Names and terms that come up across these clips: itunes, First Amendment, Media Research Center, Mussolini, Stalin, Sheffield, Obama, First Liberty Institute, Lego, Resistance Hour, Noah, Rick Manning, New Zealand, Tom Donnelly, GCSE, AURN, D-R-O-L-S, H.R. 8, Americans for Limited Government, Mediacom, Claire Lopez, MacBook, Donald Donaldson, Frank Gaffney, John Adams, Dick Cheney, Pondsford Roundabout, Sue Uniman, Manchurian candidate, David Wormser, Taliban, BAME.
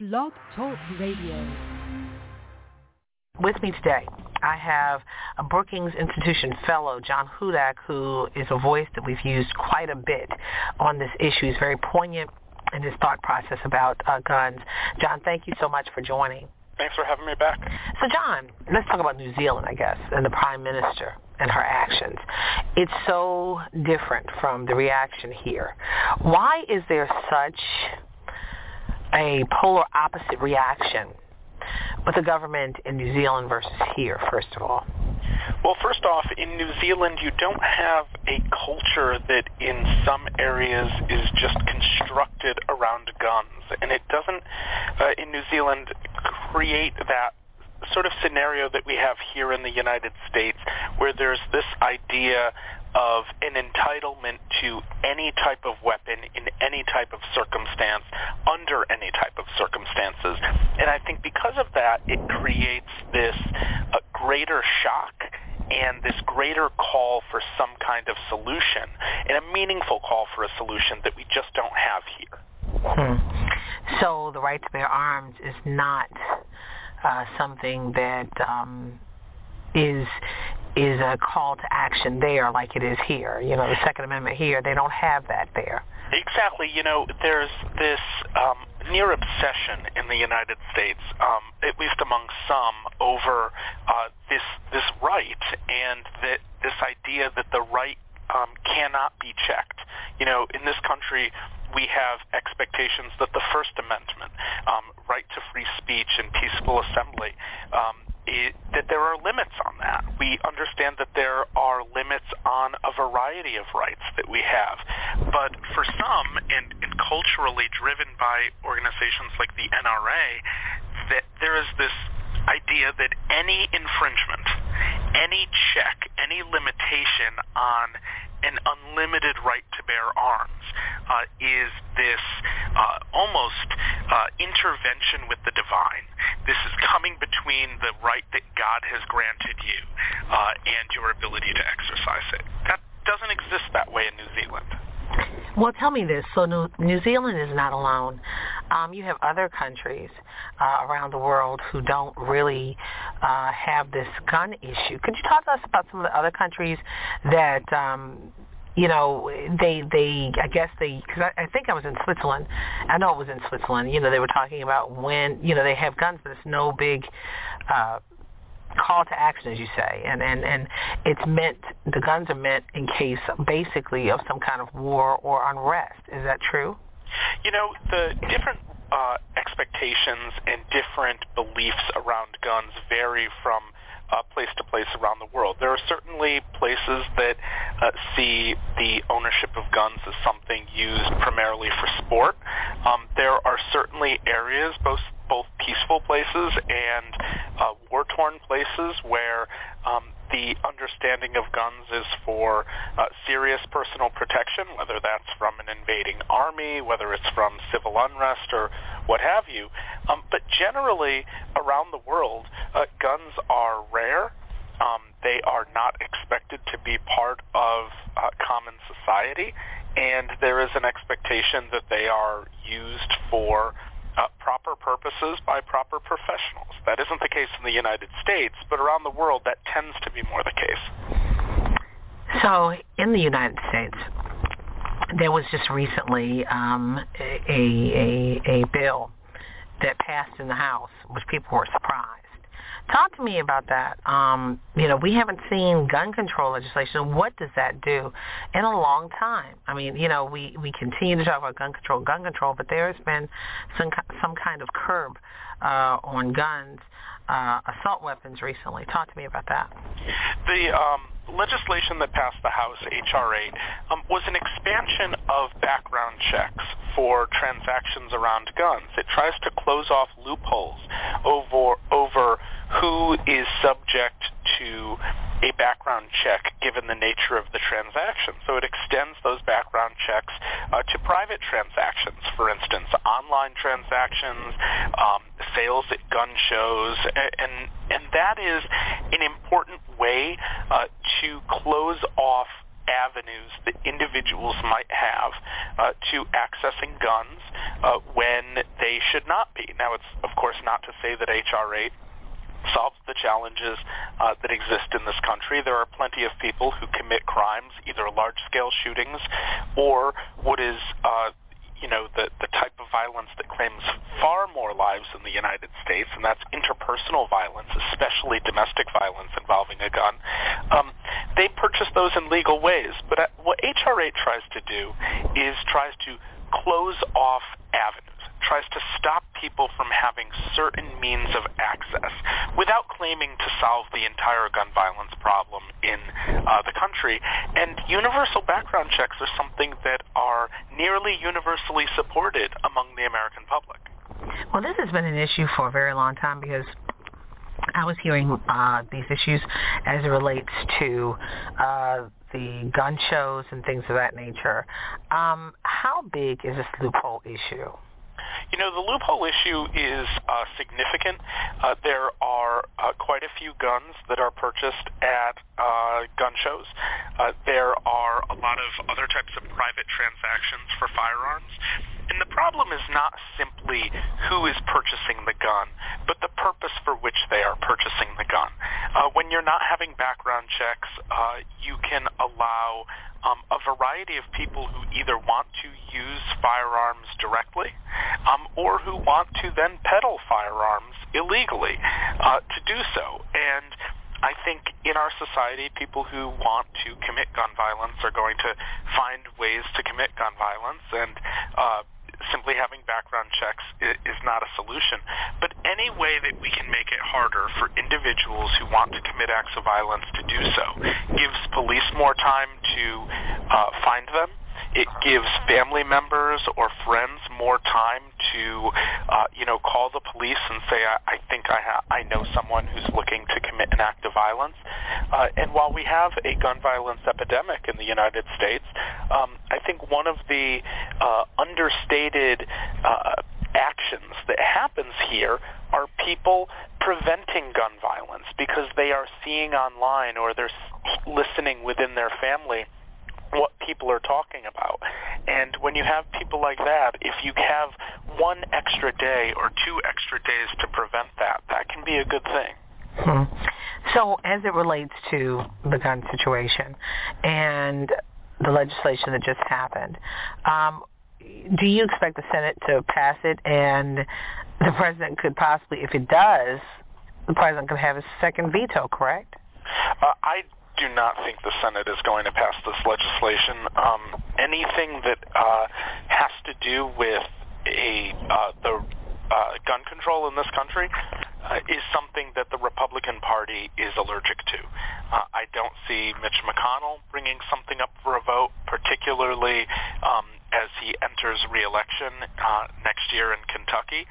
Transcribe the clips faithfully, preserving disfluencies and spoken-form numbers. Blog Talk Radio. With me today, I have a Brookings Institution fellow, John Hudak, who is a voice that we've used quite a bit on this issue. He's very poignant in his thought process about uh, guns. John, thank you so much for joining. Thanks for having me back. So, John, let's talk about New Zealand, I guess, and the Prime Minister and her actions. It's so different from the reaction here. Why is there such a polar opposite reaction with the government in New Zealand versus here, first of all? Well, first off, in New Zealand, you don't have a culture that in some areas is just constructed around guns. And it doesn't, uh, in New Zealand, create that sort of scenario that we have here in the United States, where there's this idea of an entitlement to any type of weapon in any type of circumstance, under any type of circumstances. And I think because of that, it creates this uh, greater shock and this greater call for some kind of solution, and a meaningful call for a solution that we just don't have here. Hmm. So the right to bear arms is not uh, something that um, is... is a call to action there like it is here. You know, the Second Amendment here, they don't have that there. Exactly. You know, there's this um, near obsession in the United States, um, at least among some, over uh, this this right and that this idea that the right um, cannot be checked. You know, in this country, we have expectations that the First Amendment, um, right to free speech and peaceful assembly, um, It, that there are limits on that. We understand that there are limits on a variety of rights that we have. But for some, and, and culturally driven by organizations like the N R A, that there is this idea that any infringement, any check, any limitation on an unlimited right to bear arms uh, is this uh, almost uh, intervention with the divine. This is coming between the right that God has granted you uh, and your ability to exercise it. That doesn't exist that way in New Zealand. Well, tell me this. So New, New Zealand is not alone. Um, you have other countries uh, around the world who don't really uh, have this gun issue. Could you talk to us about some of the other countries that, um, you know, they, they I guess they, because I, I think I was in Switzerland. I know it was in Switzerland. You know, they were talking about when, you know, they have guns, but it's no big uh, call to action, as you say, and, and, and it's meant, the guns are meant in case, basically, of some kind of war or unrest. Is that true? You know, the different uh, expectations and different beliefs around guns vary from uh, place to place around the world. There are certainly places that uh, see the ownership of guns as something used primarily for sport. Um, there are certainly areas, both both peaceful places and uh, war-torn places, where um, the understanding of guns is for uh, serious personal protection, whether that's from an invading army, whether it's from civil unrest or what have you. Um, but generally, around the world, uh, guns are rare. Um, they are not expected to be part of uh, common society, and there is an expectation that they are used for Uh, proper purposes by proper professionals. That isn't the case in the United States, but around the world that tends to be more the case. So in the United States, there was just recently um, a, a, a bill that passed in the House, which people were surprised. Talk to me about that. Um, you know, we haven't seen gun control legislation. What does that do in a long time? I mean, you know, we, we continue to talk about gun control, gun control, but there has been some some kind of curb uh, on guns, uh, assault weapons recently. Talk to me about that. The um, legislation that passed the House, H R eight, um, was an expansion of background checks for transactions around guns. It tries to close off loopholes over over who is subject to a background check given the nature of the transaction. So it extends those background checks uh, to private transactions, for instance, online transactions, um, sales at gun shows, and and that is an important way uh, to close off avenues that individuals might have uh, to accessing guns uh, when they should not be. Now, it's, of course, not to say that H R eight solves the challenges uh, that exist in this country. There are plenty of people who commit crimes, either large-scale shootings or what is, uh, you know, the, the type of violence that claims far more lives in the United States, and that's interpersonal violence, especially domestic violence involving a gun. Um, they purchase those in legal ways. But what H R eight tries to do is tries to close off avenues, tries to stop people from having certain means of access without claiming to solve the entire gun violence problem in uh, the country. And universal background checks are something that are nearly universally supported among the American public. Well, this has been an issue for a very long time because I was hearing uh, these issues as it relates to uh, the gun shows and things of that nature. Um, how big is this loophole issue? You know, the loophole issue is uh, significant. Uh, there are uh, quite a few guns that are purchased at uh, gun shows. Uh, there are a lot of other types of private transactions for firearms. And the problem is not simply who is purchasing the gun, but the purpose for which they are purchasing the gun. Uh, when you're not having background checks, uh, you can allow um, a variety of people who either want to use firearms directly um, or who want to then peddle firearms illegally uh, to do so. And I think in our society, people who want to commit gun violence are going to find ways to commit gun violence, and uh, simply having background checks is not a solution. But any way that we can make it harder for individuals who want to commit acts of violence to do so gives police more time to uh, find them. It gives family members or friends more time to, uh, you know, call the police and say, I, I think I, ha- I know someone who's looking to commit an act of violence. Uh, and while we have a gun violence epidemic in the United States, um, I think one of the uh, understated uh, actions that happens here are people preventing gun violence because they are seeing online or they're listening within their family what people are talking about. And when you have people like that, if you have one extra day or two extra days to prevent that, that can be a good thing. Hmm. So as it relates to the gun situation and the legislation that just happened, um, do you expect the Senate to pass it and the president could possibly, if it does, the president could have a second veto, correct? Uh, I do not think the Senate is going to pass this legislation. Um, anything that uh, has to do with a uh, the uh, gun control in this country uh, is something that the Republican Party is allergic to. Uh, I don't see Mitch McConnell bringing something up for a vote, particularly um, as he enters re-election uh, next year in Kentucky.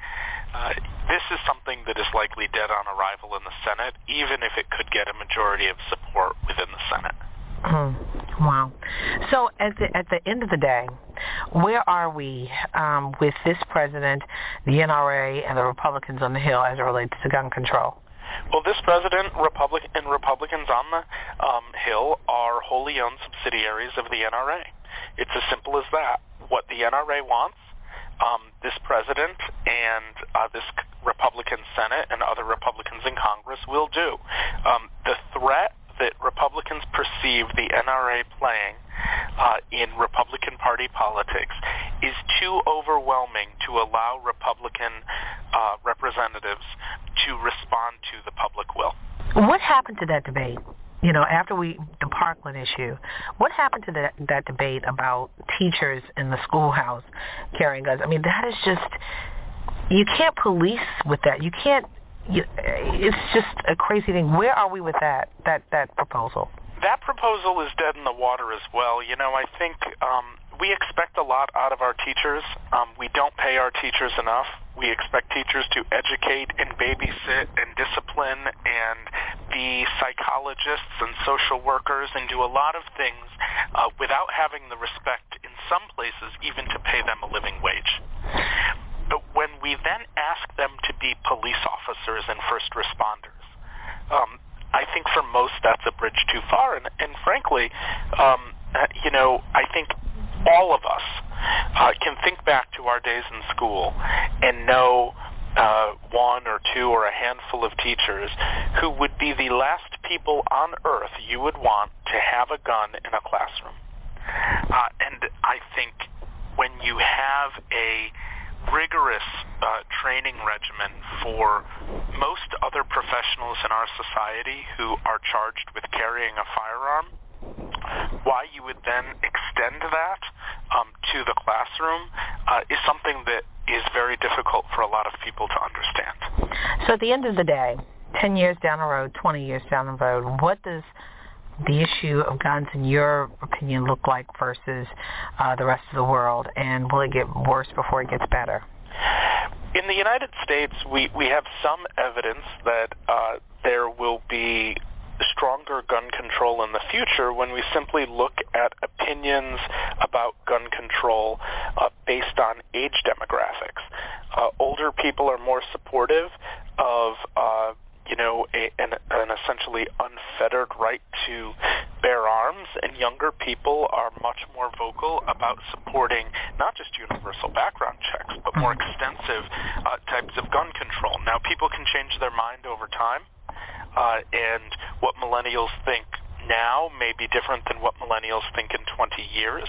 Uh, this is something that is likely dead on arrival in the Senate, even if it could get a majority of support within the Senate. Mm-hmm. Wow. So at the, at the end of the day, where are we um, with this president, the N R A, and the Republicans on the Hill as it relates to gun control? Well, this president Republic- and Republicans on the um, Hill are wholly owned subsidiaries of the N R A. It's as simple as that. What the N R A wants, um, this president and uh, this Republican Senate and other Republicans in Congress will do. Um, the threat that Republicans perceive the N R A playing uh, in Republican Party politics is too overwhelming to allow Republican uh, representatives to respond to the public will. What happened to that debate? You know, after we, the Parkland issue, what happened to that, that debate about teachers in the schoolhouse carrying guns? I mean, that is just, you can't police with that. You can't, you, it's just a crazy thing. Where are we with that, that, that proposal? that proposal is dead in the water as well. You know, I think um, we expect a lot out of our teachers. Um, we don't pay our teachers enough. We expect teachers to educate and babysit and discipline and be psychologists and social workers and do a lot of things uh, without having the respect in some places even to pay them a living wage. But when we then ask them to be police officers and first responders, um, I think for most that's a bridge too far. And, and frankly, um, uh, you know, I think all of us uh, can think back to our days in school and know uh, one or two or a handful of teachers who would be the last people on earth you would want to have a gun in a classroom. Uh, and I think when you have a rigorous uh, training regimen for most other professionals in our society who are charged with carrying a firearm, why you would then extend that um, to the classroom uh, is something that is very difficult for a lot of people to understand. So at the end of the day, ten years down the road, twenty years down the road, what does the issue of guns, in your opinion, look like versus uh, the rest of the world, and will it get worse before it gets better? In the United States, we, we have some evidence that uh, there will be stronger gun control in the future when we simply look at opinions about gun control uh, based on age demographics. Uh, older people are more supportive of uh, you know, a, an, an essentially unfettered right to bear arms, and younger people are much more vocal about supporting not just universal background checks, but more extensive uh, types of gun control. Now, people can change their mind over time, uh, and what millennials think now may be different than what millennials think in twenty years,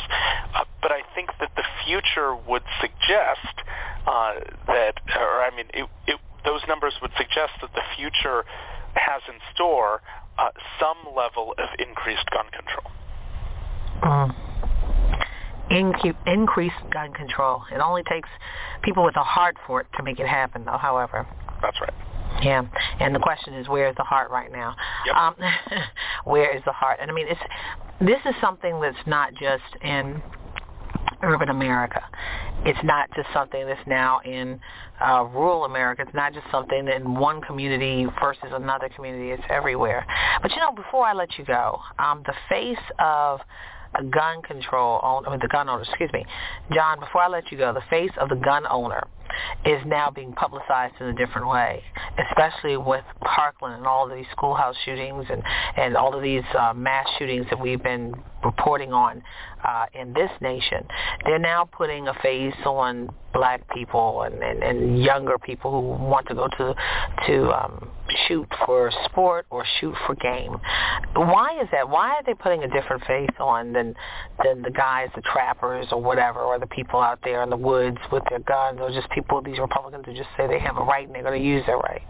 uh, but I think that the future would suggest uh, that, or I mean, it, it those numbers would suggest that the future has in store uh, some level of increased gun control. Mm. In- increased gun control. It only takes people with a heart for it to make it happen, though, however. That's right. Yeah, and the question is, where is the heart right now? Yep. Um, where is the heart? And I mean, it's this is something that's not just in urban America. It's not just something that's now in uh, rural America. It's not just something in one community versus another community. It's everywhere. But, you know, before I let you go, um, the face of gun control, on, or the gun owner, excuse me, John, before I let you go, the face of the gun owner is now being publicized in a different way, especially with Parkland and all of these schoolhouse shootings and, and all of these uh, mass shootings that we've been reporting on uh, in this nation. They're now putting a face on black people and, and, and younger people who want to go to, to um, shoot for sport or shoot for game. Why is that? Why are they putting a different face on than, than the guys, the trappers or whatever, or the people out there in the woods with their guns, or just people, these Republicans who just say they have a right and they're going to use their right?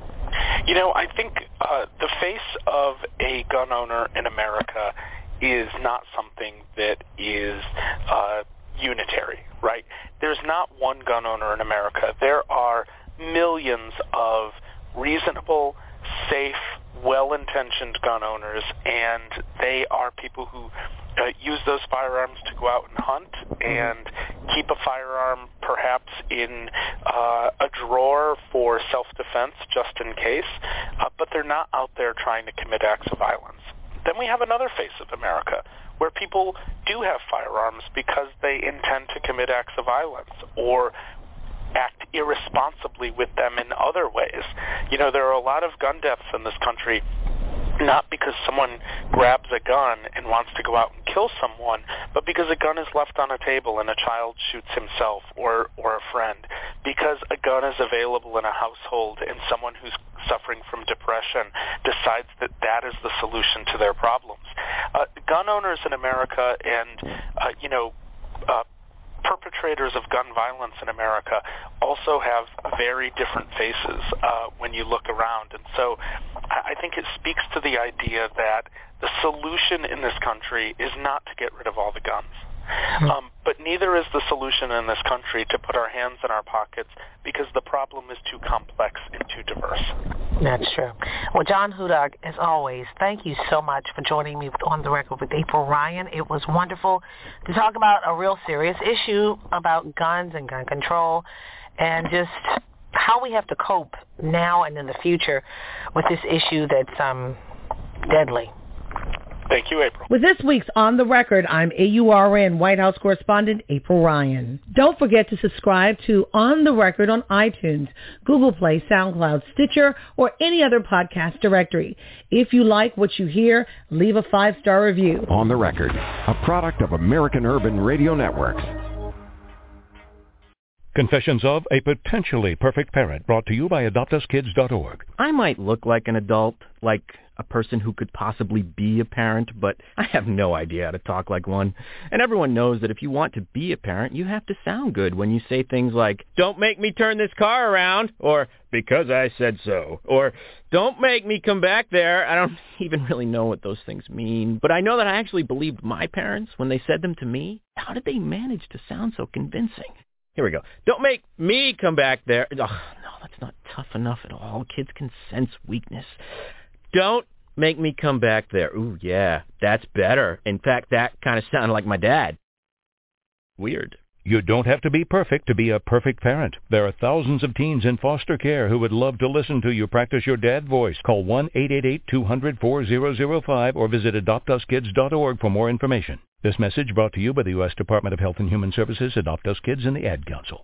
You know, I think uh, the face of a gun owner in America is not something that is uh, unitary, right? There's not one gun owner in America. There are millions of reasonable, safe, well-intentioned gun owners, and they are people who uh, use those firearms to go out and hunt and keep a firearm perhaps in uh, a drawer for self-defense just in case, uh, but they're not out there trying to commit acts of violence. Then we have another face of America, where people do have firearms because they intend to commit acts of violence or act irresponsibly with them in other ways. You know, there are a lot of gun deaths in this country, not because someone grabs a gun and wants to go out and kill someone, but because a gun is left on a table and a child shoots himself or, or a friend, because a gun is available in a household and someone who's suffering from depression decides that that is the solution to their problems. Uh, gun owners in America and, uh, you know, uh, perpetrators of gun violence in America also have very different faces uh, when you look around. And so I think it speaks to the idea that the solution in this country is not to get rid of all the guns. Mm-hmm. Um, but neither is the solution in this country to put our hands in our pockets, because the problem is too complex and too diverse. That's true. Well, John Hudak, as always, thank you so much for joining me with On the Record with April Ryan. It was wonderful to talk about a real serious issue about guns and gun control and just how we have to cope now and in the future with this issue that's um, deadly. Thank you, April. With this week's On the Record, I'm A U R N White House correspondent April Ryan. Don't forget to subscribe to On the Record on iTunes, Google Play, SoundCloud, Stitcher, or any other podcast directory. If you like what you hear, leave a five-star review. On the Record, a product of American Urban Radio Networks. Confessions of a Potentially Perfect Parent, brought to you by Adopt Us Kids dot org. I might look like an adult, like a person who could possibly be a parent, but I have no idea how to talk like one. And everyone knows that if you want to be a parent, you have to sound good when you say things like, "Don't make me turn this car around," or "because I said so," or "don't make me come back there." I don't even really know what those things mean, but I know that I actually believed my parents when they said them to me. How did they manage to sound so convincing? Here we go. "Don't make me come back there." Oh, no, that's not tough enough at all. Kids can sense weakness. "Don't make me come back there." Ooh, yeah, that's better. In fact, that kind of sounded like my dad. Weird. You don't have to be perfect to be a perfect parent. There are thousands of teens in foster care who would love to listen to you practice your dad voice. Call one eight eight eight two hundred four thousand five or visit Adopt Us Kids dot org for more information. This message brought to you by the U S Department of Health and Human Services, Adopt Us Kids, and the Ad Council.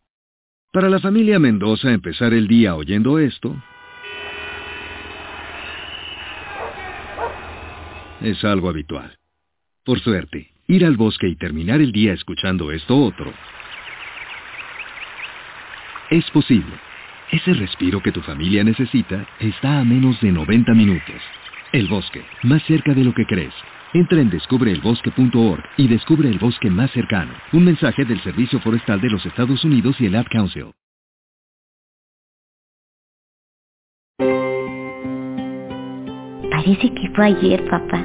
Para la familia Mendoza empezar el día oyendo esto es algo habitual. Por suerte, ir al bosque y terminar el día escuchando esto otro es posible. Ese respiro que tu familia necesita está a menos de noventa minutos. El bosque, más cerca de lo que crees. Entra en descubre el bosque punto org y descubre el bosque más cercano. Un mensaje del Servicio Forestal de los Estados Unidos y el Ad Council. Parece que fue ayer, papá.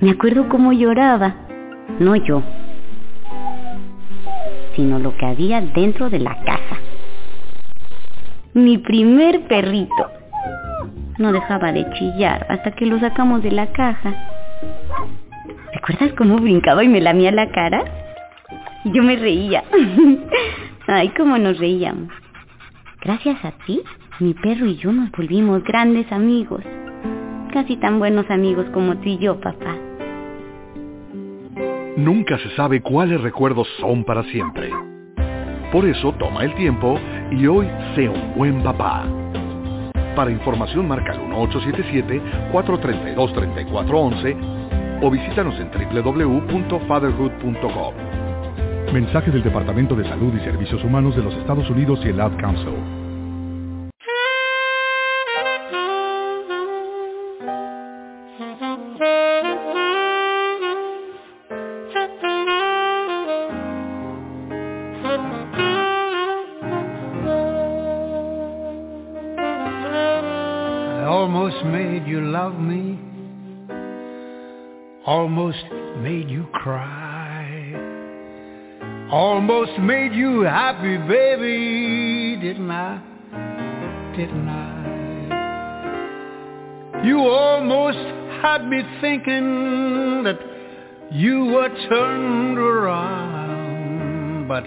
Me acuerdo cómo lloraba. No yo, sino lo que había dentro de la casa. Mi primer perrito. No dejaba de chillar hasta que lo sacamos de la caja. ¿Recuerdas cómo brincaba y me lamía la cara? Yo me reía. Ay, cómo nos reíamos. Gracias a ti, mi perro y yo nos volvimos grandes amigos. Casi tan buenos amigos como tú y yo, papá. Nunca se sabe cuáles recuerdos son para siempre. Por eso toma el tiempo y hoy sé un buen papá. Para información marca el uno ocho siete siete cuatro tres dos tres cuatro uno uno o visítanos en doble u doble u doble u punto fatherhood punto gov. Mensaje del Departamento de Salud y Servicios Humanos de los Estados Unidos y el Ad Council. Almost made you cry, almost made you happy, baby, didn't I, didn't I? You almost had me thinking that you were turned around, but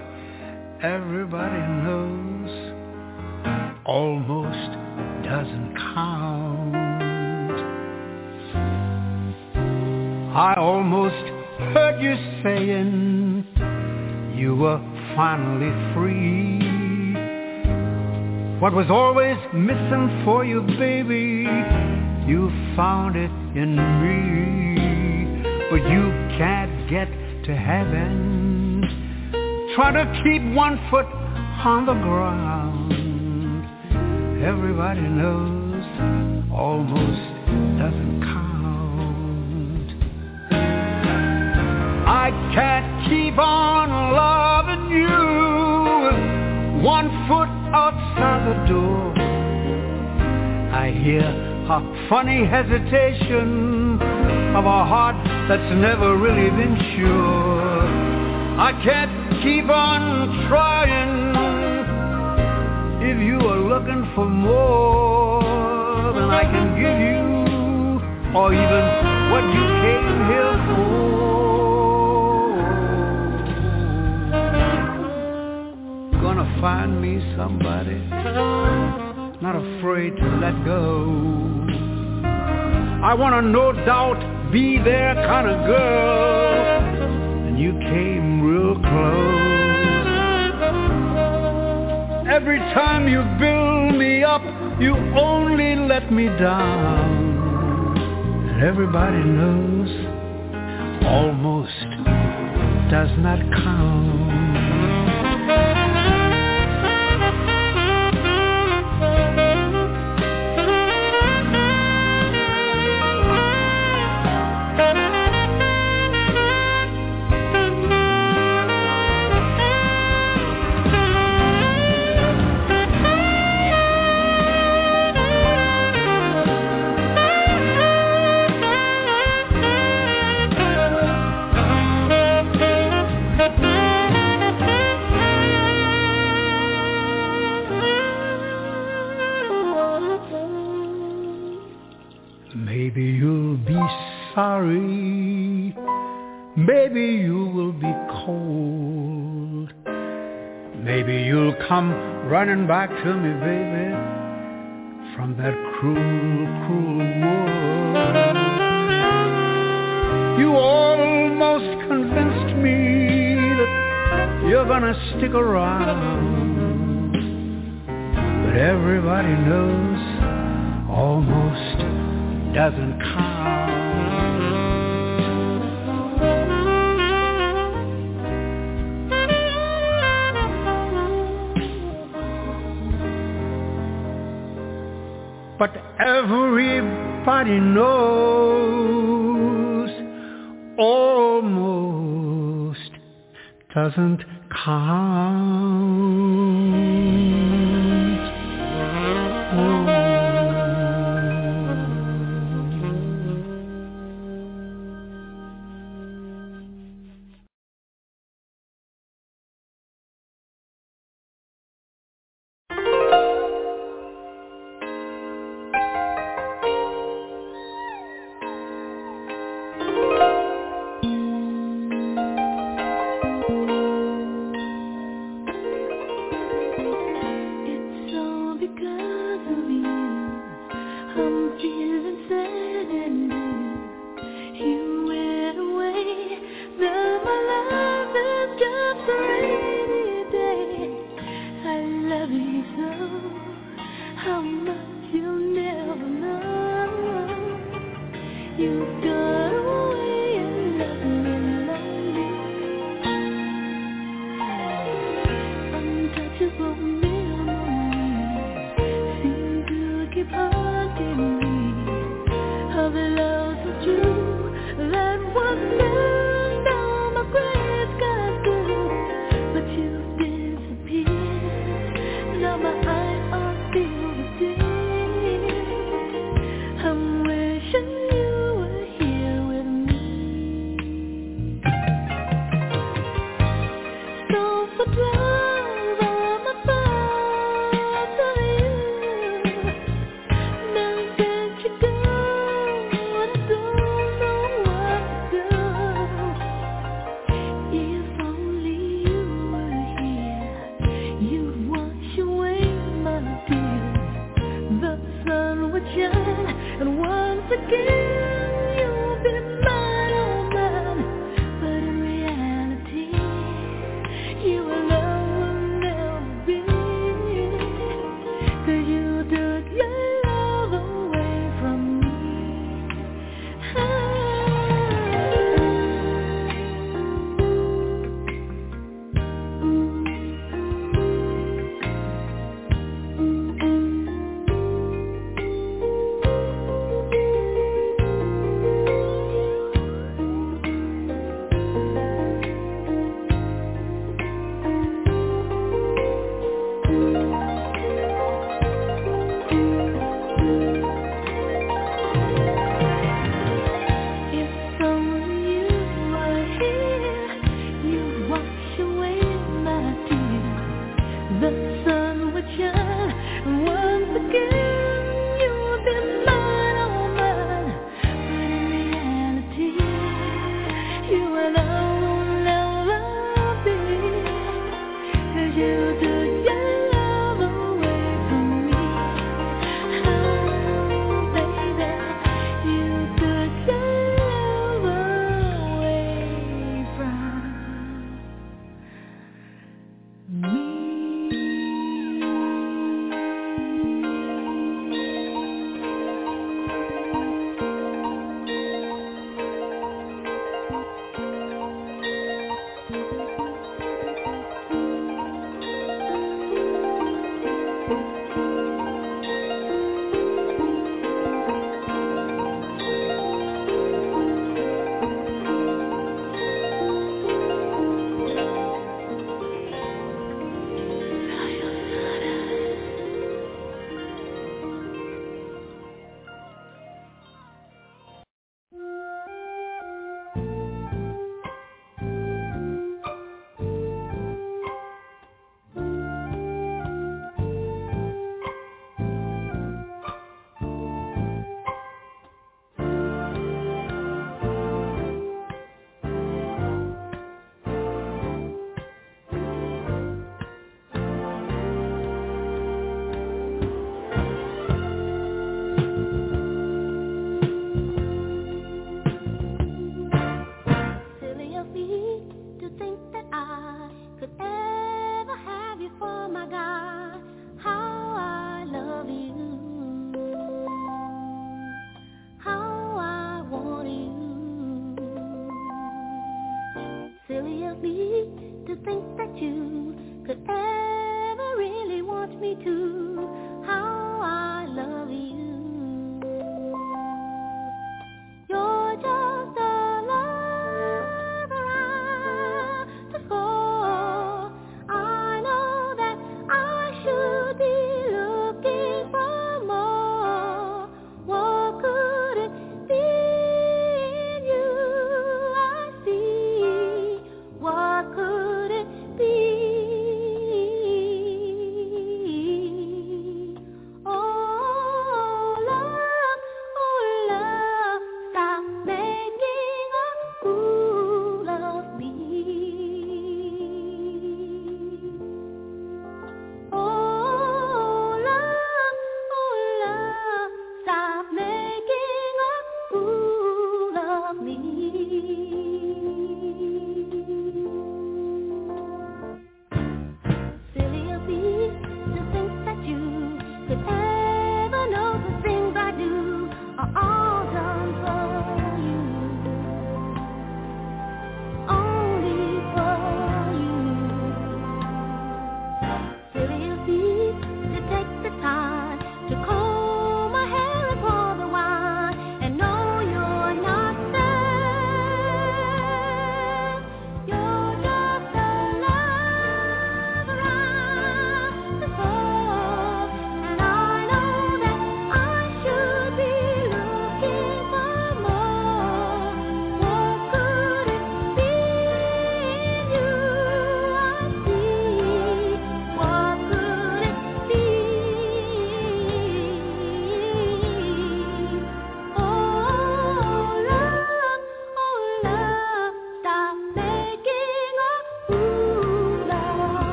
everybody knows almost doesn't count. I almost heard you saying you were finally free. What was always missing for you, baby, you found it in me. for you can't get to heaven. Try to keep one foot on the ground. Everybody knows almost doesn't count. I can't keep on loving you. One foot outside the door. I hear a funny hesitation of a heart that's never really been sure. I can't keep on trying. If you are looking for more than I can give you, or even what you came here for, gonna find me somebody, not afraid to let go. I wanna no doubt be their kind of girl, and you came real close. Every time you build me up, you only let me down. And everybody knows almost does not count. Sorry, maybe you will be cold. Maybe you'll come running back to me, baby, from that cruel, cruel world. You almost convinced me that you're gonna stick around. But everybody knows almost doesn't count. But everybody knows almost doesn't count.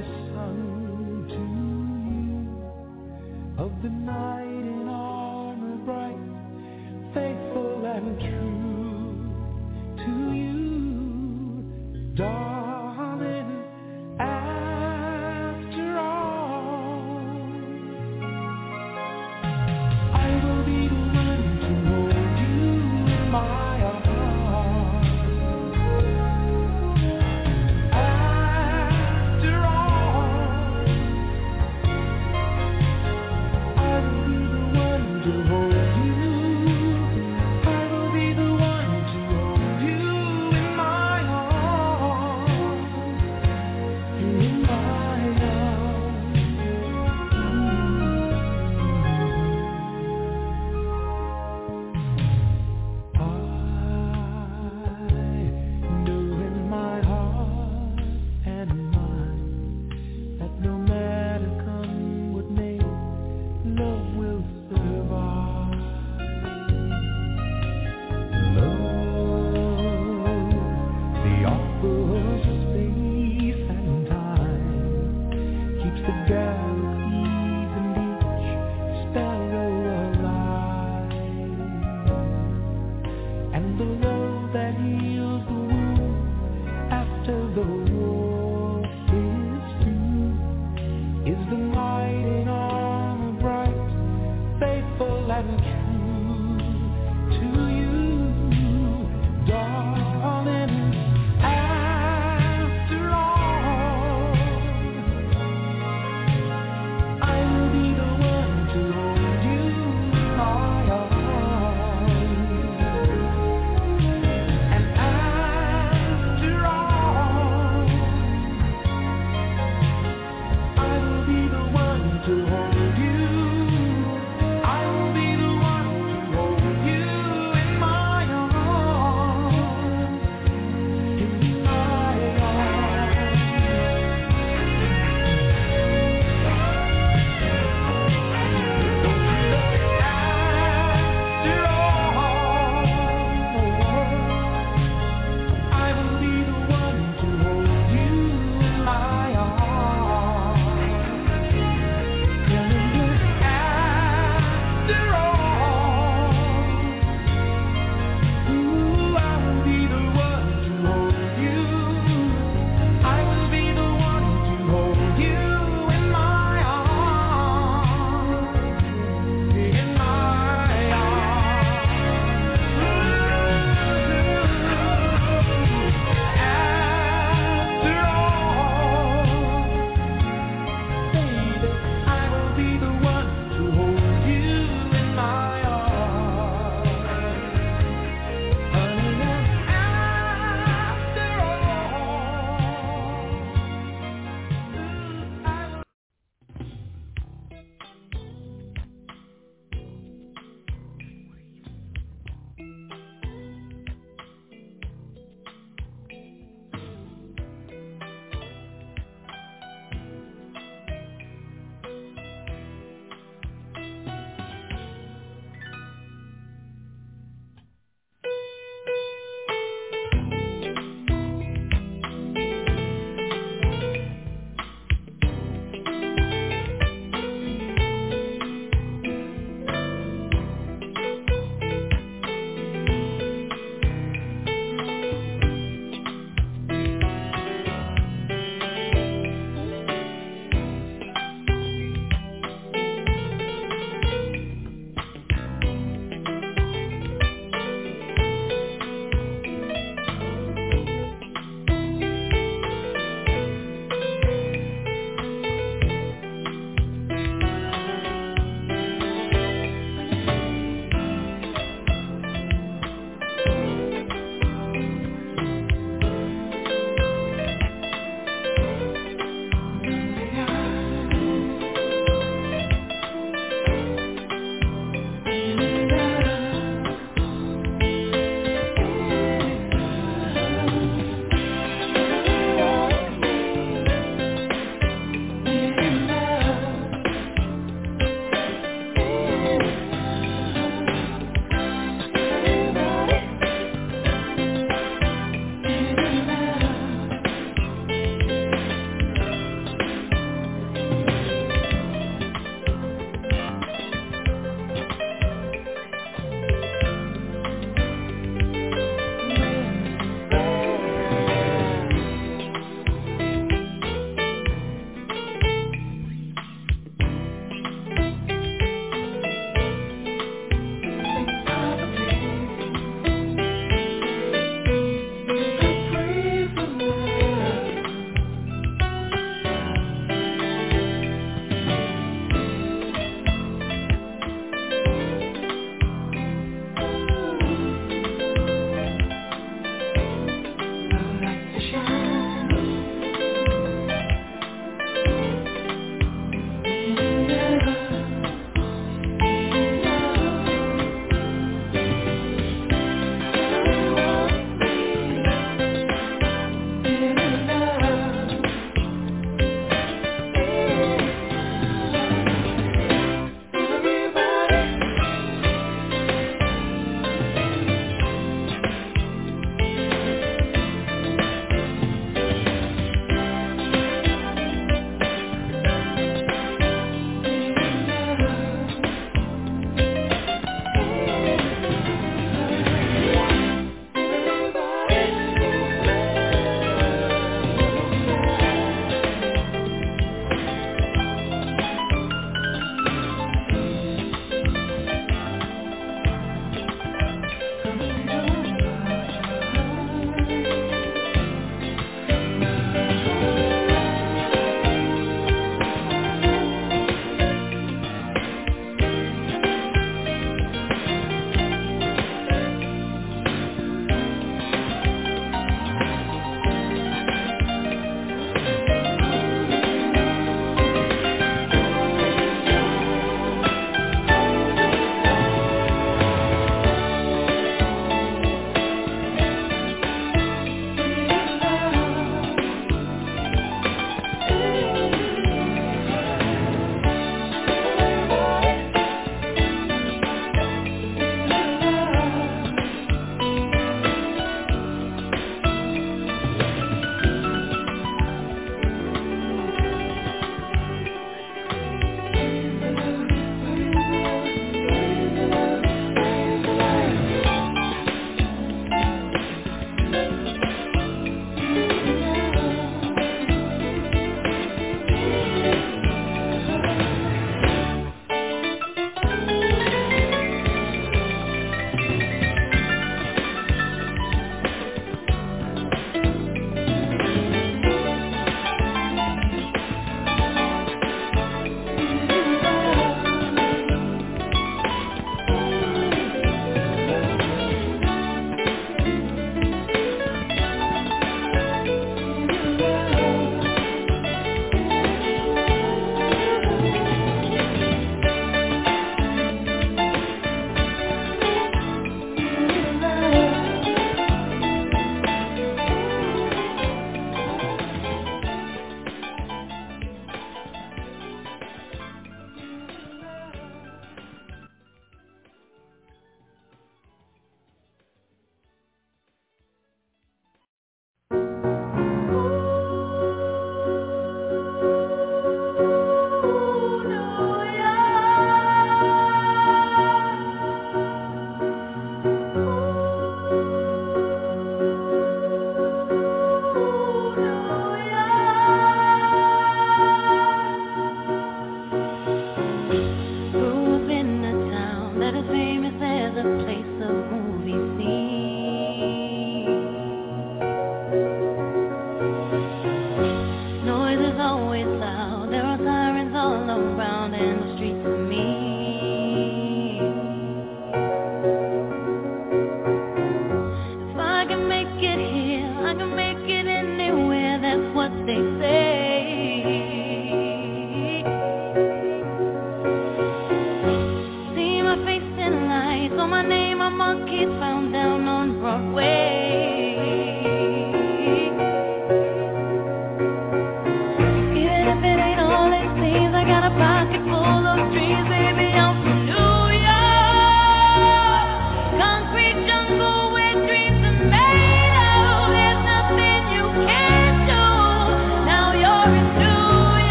my son to you, of the night in armor bright, faithful and true to you, darling. Thank you.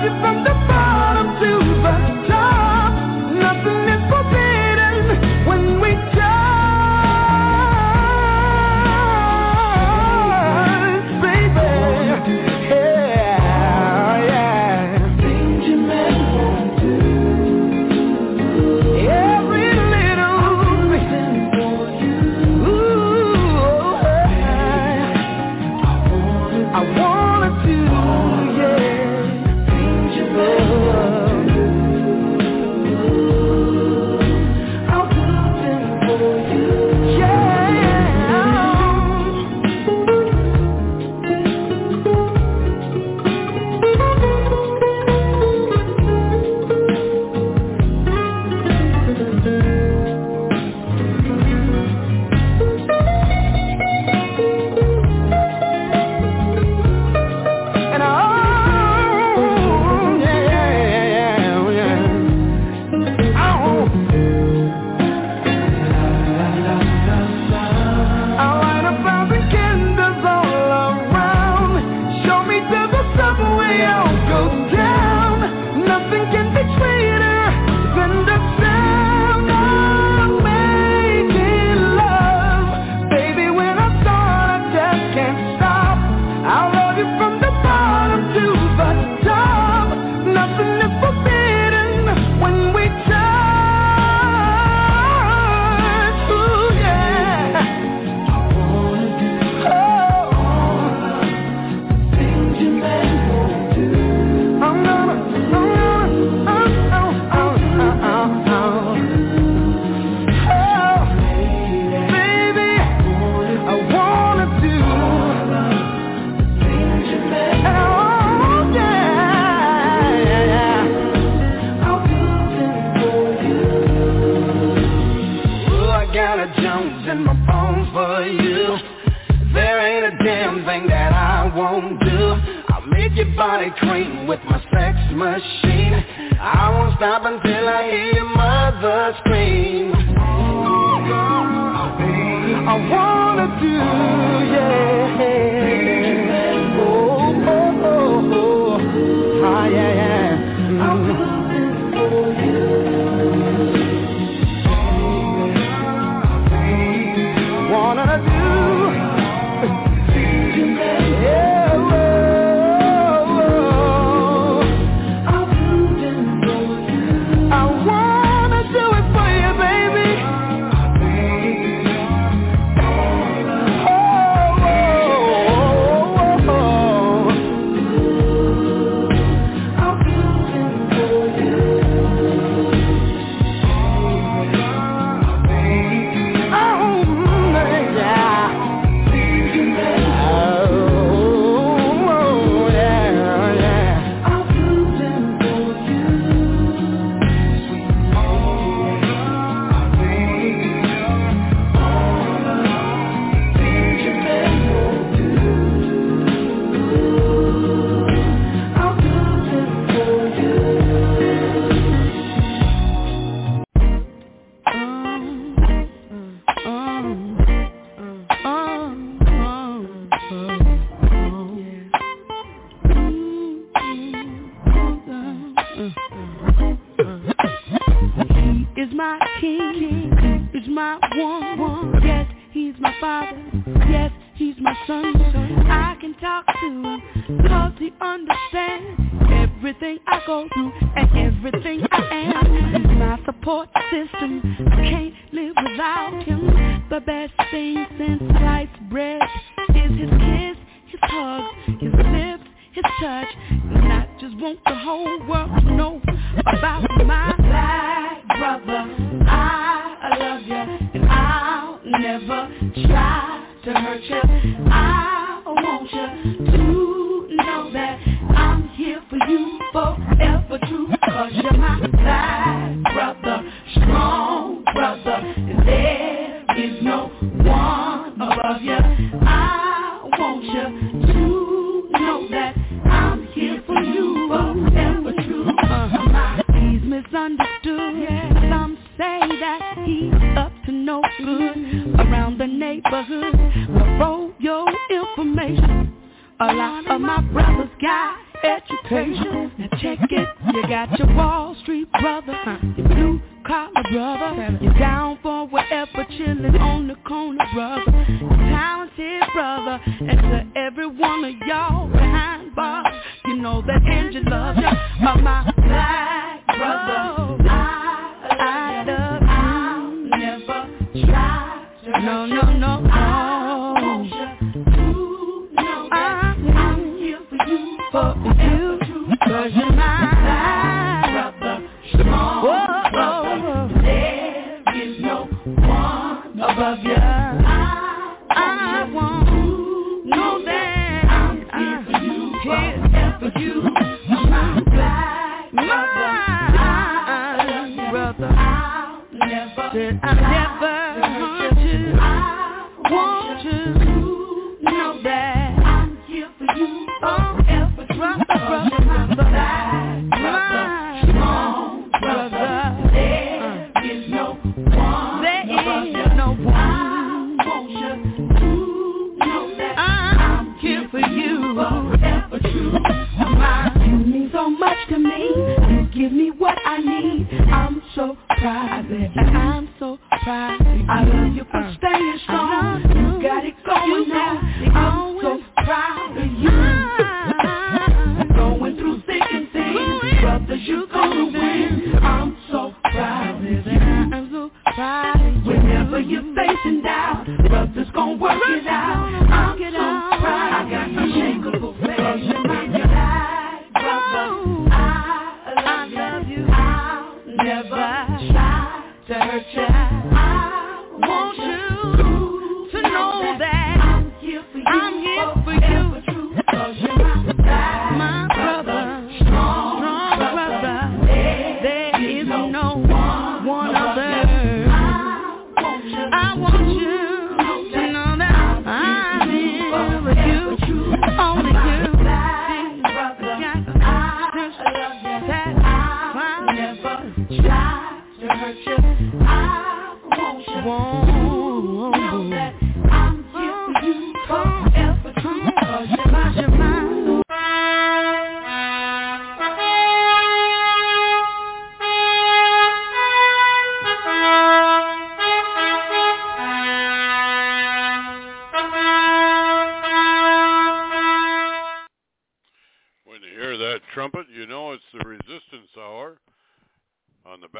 From the bottom to like Clinton with my sex machine. I won't stop until I hear your mother scream. I wanna do, yeah. Oh, oh, oh, oh. Ah, yeah, yeah. Mm-hmm.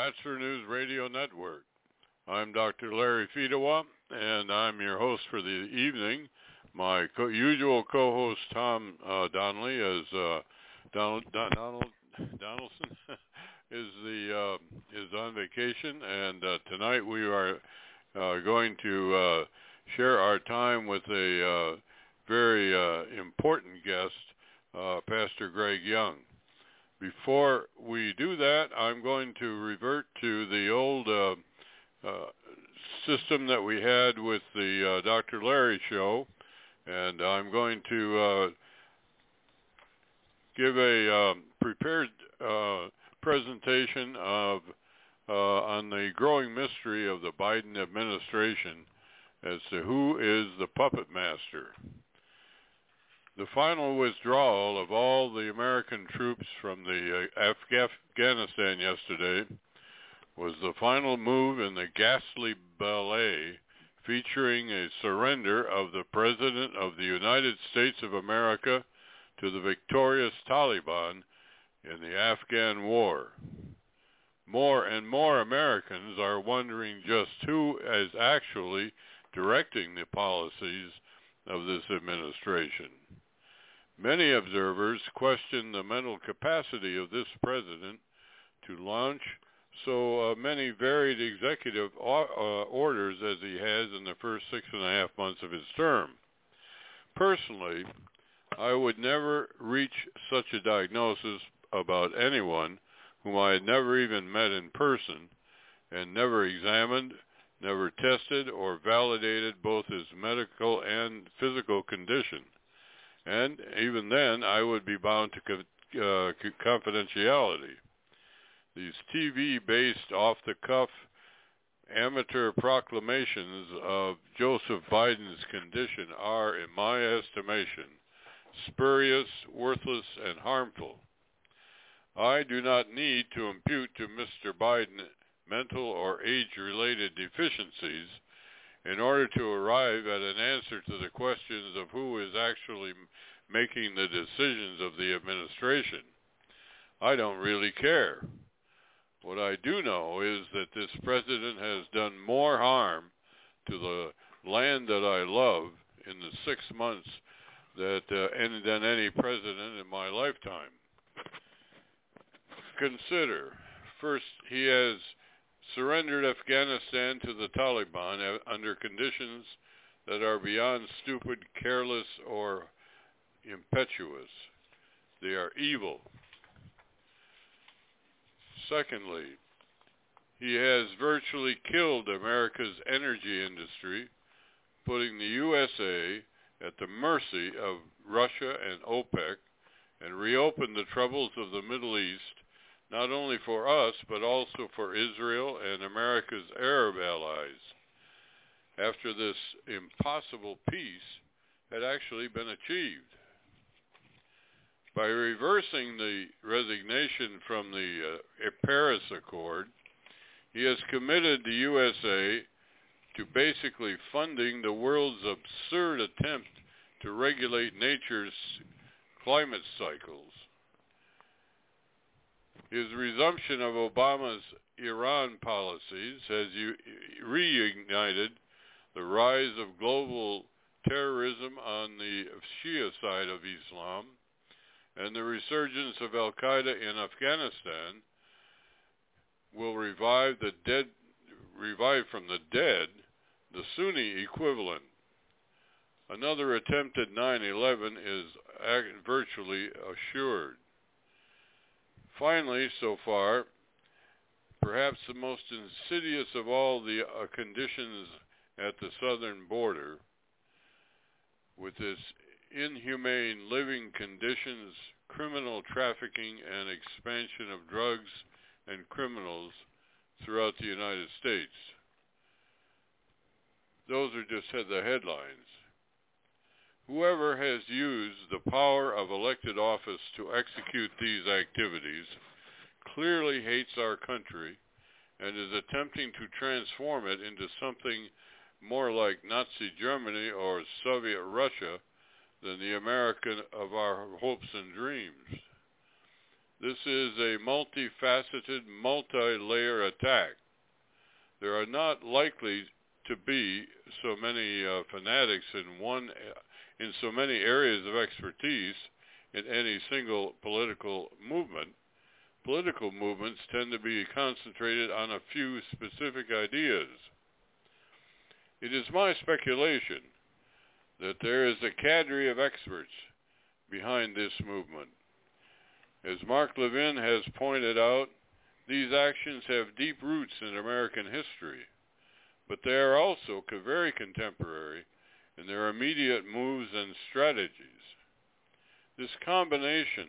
Bachelor News Radio Network. I'm Doctor Larry Fedewa, and I'm your host for the evening. My co- usual co-host, Tom uh, Donnelly, is uh, Donald, Don, Donald Donaldson, is the uh, is on vacation, and uh, tonight we are uh, going to uh, share our time with a uh, very uh, important guest, uh, Pastor Greg Young. Before we do that, I'm going to revert to the old uh, uh, system that we had with the uh, Doctor Larry show, and I'm going to uh, give a uh, prepared uh, presentation of uh, on the growing mystery of the Biden administration as to who is the puppet master. The final withdrawal of all the American troops from the uh, Afghanistan yesterday was the final move in the ghastly ballet featuring a surrender of the President of the United States of America to the victorious Taliban in the Afghan war. More and more Americans are wondering just who is actually directing the policies of this administration. Many observers question the mental capacity of this president to launch so uh, many varied executive o- uh, orders as he has in the first six and a half months of his term. Personally, I would never reach such a diagnosis about anyone whom I had never even met in person and never examined, never tested or validated both his medical and physical condition. And even then, I would be bound to uh, confidentiality. These T V-based, off-the-cuff amateur proclamations of Joseph Biden's condition are, in my estimation, spurious, worthless, and harmful. I do not need to impute to Mister Biden mental or age-related deficiencies in order to arrive at an answer to the questions of who is actually making the decisions of the administration. I don't really care. What I do know is that this president has done more harm to the land that I love in the six months that uh, ended than any president in my lifetime. Consider, first, he has surrendered Afghanistan to the Taliban under conditions that are beyond stupid, careless, or impetuous. They are evil. Secondly, he has virtually killed America's energy industry, putting the U S A at the mercy of Russia and OPEC, and reopened the troubles of the Middle East, not only for us, but also for Israel and America's Arab allies, after this impossible peace had actually been achieved. By reversing the resignation from the uh, Paris Accord, he has committed the U S A to basically funding the world's absurd attempt to regulate nature's climate cycles. His resumption of Obama's Iran policies has reignited the rise of global terrorism on the Shia side of Islam and the resurgence of al-Qaeda in Afghanistan will revive the dead, revive from the dead the Sunni equivalent. Another attempt at nine eleven is virtually assured. Finally, so far, perhaps the most insidious of all the uh, conditions at the southern border, with its inhumane living conditions, criminal trafficking, and expansion of drugs and criminals throughout the United States. Those are just the headlines. Whoever has used the power of elected office to execute these activities clearly hates our country and is attempting to transform it into something more like Nazi Germany or Soviet Russia than the America of our hopes and dreams. This is a multifaceted, multi-layer attack. There are not likely to be so many uh, fanatics in one, in so many areas of expertise in any single political movement. Political movements tend to be concentrated on a few specific ideas. It is my speculation that there is a cadre of experts behind this movement. As Mark Levin has pointed out, these actions have deep roots in American history, but they are also very contemporary in their immediate moves and strategies. This combination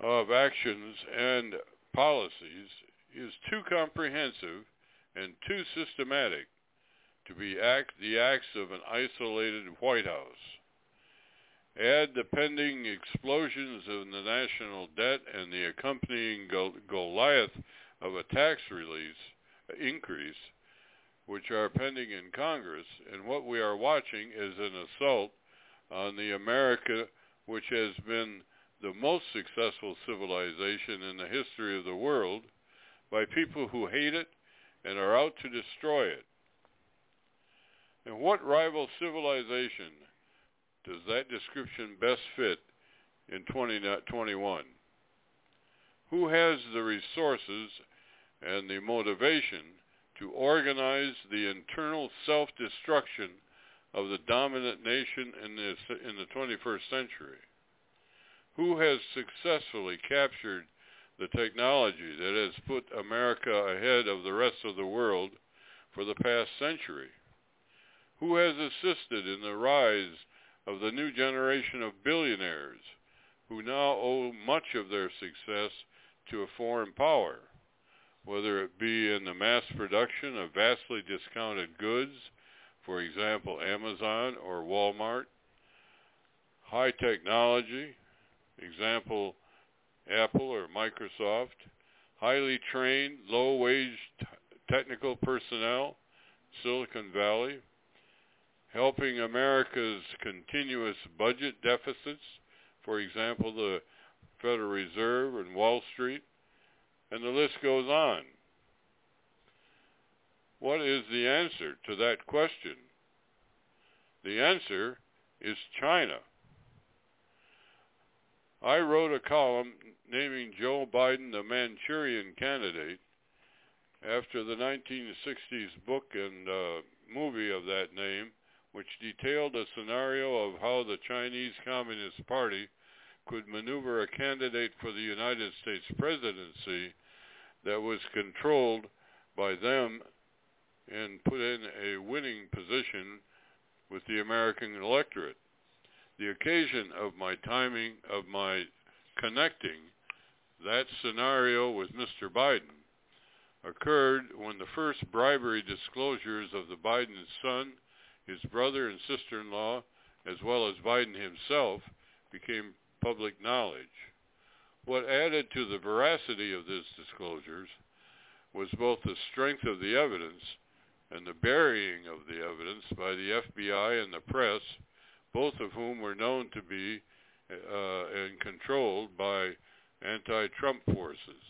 of actions and policies is too comprehensive and too systematic to be act, the acts of an isolated White House. Add the pending explosions of the national debt and the accompanying Goliath of a tax release increase, which are pending in Congress, and what we are watching is an assault on the America which has been the most successful civilization in the history of the world by people who hate it and are out to destroy it. And what rival civilization does that description best fit in twenty twenty-one? Who has the resources and the motivation to organize the internal self-destruction of the dominant nation in the, in the twenty-first century? Who has successfully captured the technology that has put America ahead of the rest of the world for the past century? Who has assisted in the rise of the new generation of billionaires who now owe much of their success to a foreign power, whether it be in the mass production of vastly discounted goods, for example, Amazon or Walmart, high technology, example, Apple or Microsoft, highly trained, low-wage t- technical personnel, Silicon Valley, helping America's continuous budget deficits, for example, the Federal Reserve and Wall Street, and the list goes on. What is the answer to that question? The answer is China. I wrote a column naming Joe Biden the Manchurian Candidate after the nineteen sixties book and uh, movie of that name, which detailed a scenario of how the Chinese Communist Party could maneuver a candidate for the United States presidency that was controlled by them and put in a winning position with the American electorate. The occasion of my timing, of my connecting that scenario with Mister Biden occurred when the first bribery disclosures of the Biden's son, his brother and sister-in-law, as well as Biden himself, became public knowledge. What added to the veracity of these disclosures was both the strength of the evidence and the burying of the evidence by the F B I and the press, both of whom were known to be uh, and controlled by anti-Trump forces.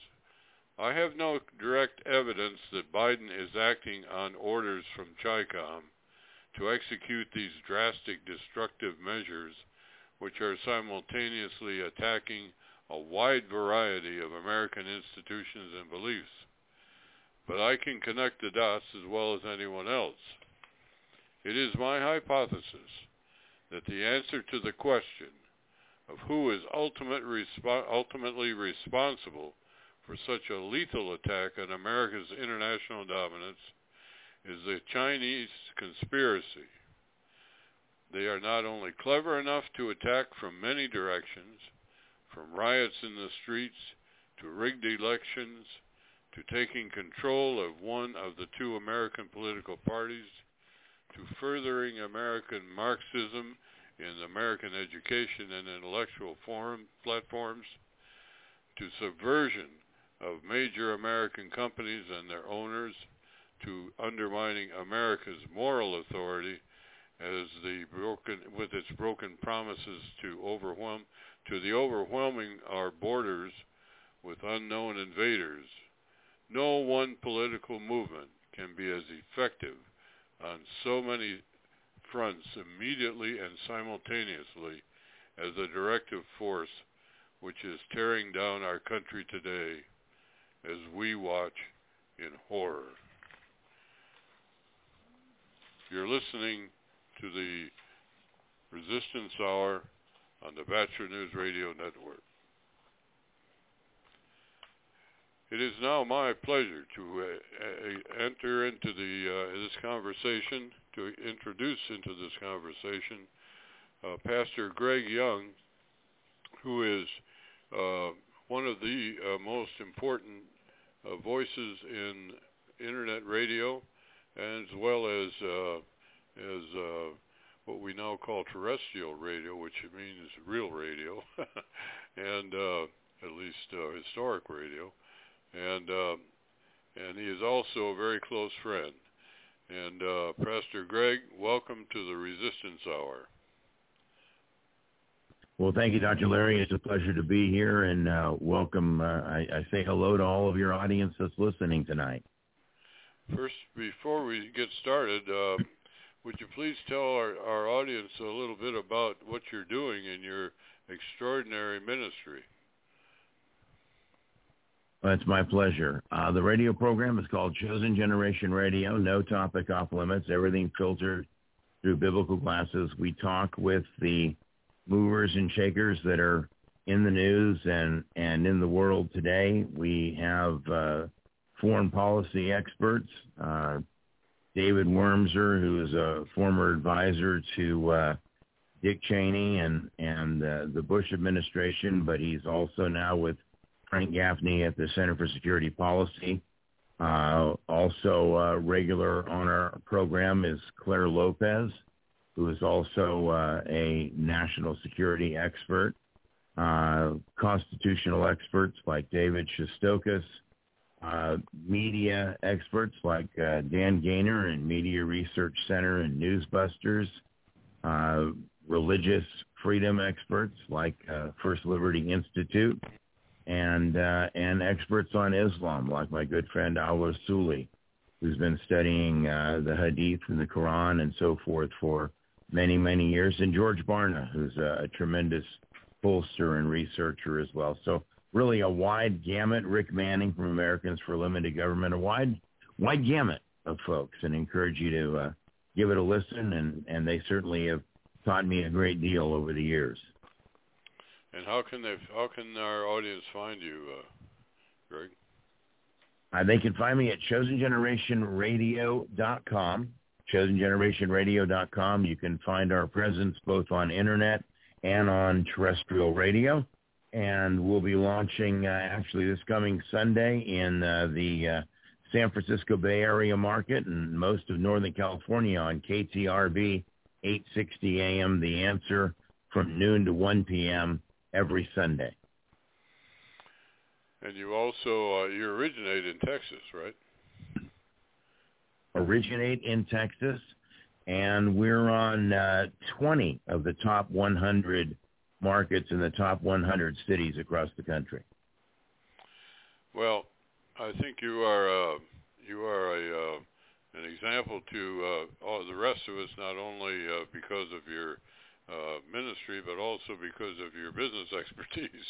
I have no direct evidence that Biden is acting on orders from CHICOM to execute these drastic destructive measures, which are simultaneously attacking a wide variety of American institutions and beliefs. But I can connect the dots as well as anyone else. It is my hypothesis that the answer to the question of who is ultimate resp- ultimately responsible for such a lethal attack on America's international dominance is the Chinese conspiracy. They are not only clever enough to attack from many directions, from riots in the streets to rigged elections to taking control of one of the two American political parties to furthering American Marxism in American education and intellectual forum platforms to subversion of major American companies and their owners, to undermining America's moral authority as the broken with its broken promises to overwhelm to the overwhelming our borders with unknown invaders. No one political movement can be as effective on so many fronts immediately and simultaneously as a directive force which is tearing down our country today as we watch in horror. You're listening to the Resistance Hour on the Bachelor News Radio Network. It is now my pleasure to uh, enter into the uh, this conversation, to introduce into this conversation uh, Pastor Greg Young, who is uh, one of the uh, most important uh, voices in Internet radio, as well as uh, as uh, what we now call terrestrial radio, which means real radio, and uh, at least uh, historic radio. And uh, and he is also a very close friend. And uh, Pastor Greg, welcome to the Resistance Hour. Well, thank you, Doctor Larry. It's a pleasure to be here, and uh, welcome. Uh, I, I say hello to all of your audience that's listening tonight. First, before we get started, uh, would you please tell our, our audience a little bit about what you're doing in your extraordinary ministry? Well, it's my pleasure. Uh, the radio program is called Chosen Generation Radio. No topic off limits. Everything filtered through biblical glasses. We talk with the movers and shakers that are in the news and, and in the world today. We have uh, foreign policy experts. Uh, David Wormser, who is a former advisor to uh, Dick Cheney and, and uh, the Bush administration, but he's also now with Frank Gaffney at the Center for Security Policy. Uh, also uh, regular on our program is Claire Lopez, who is also uh, a national security expert. Uh, constitutional experts like David Shistokas, uh, media experts like uh, Dan Gaynor and Media Research Center and Newsbusters, uh, religious freedom experts like uh, First Liberty Institute, and uh, and experts on Islam, like my good friend Al-Asuli, who's been studying uh, the Hadith and the Quran and so forth for many, many years, and George Barna, who's a, a tremendous pollster and researcher as well. So really a wide gamut, Rick Manning from Americans for Limited Government, a wide wide gamut of folks, and encourage you to uh, give it a listen, and, and they certainly have taught me a great deal over the years. And how can they? How can our audience find you, uh, Greg? Uh, they can find me at chosen generation radio dot com, chosen generation radio dot com. You can find our presence both on Internet and on terrestrial radio. And we'll be launching uh, actually this coming Sunday in uh, the uh, San Francisco Bay Area market and most of Northern California on K T R B, eight sixty A M, The Answer, from noon to one P M every Sunday. And you also, uh, you originate in Texas, right? Originate in Texas, and we're on uh, twenty of the top one hundred markets in the top one hundred cities across the country. Well, I think you are uh, you are a uh, an example to uh, all the rest of us, not only uh, because of your Uh, ministry, but also because of your business expertise,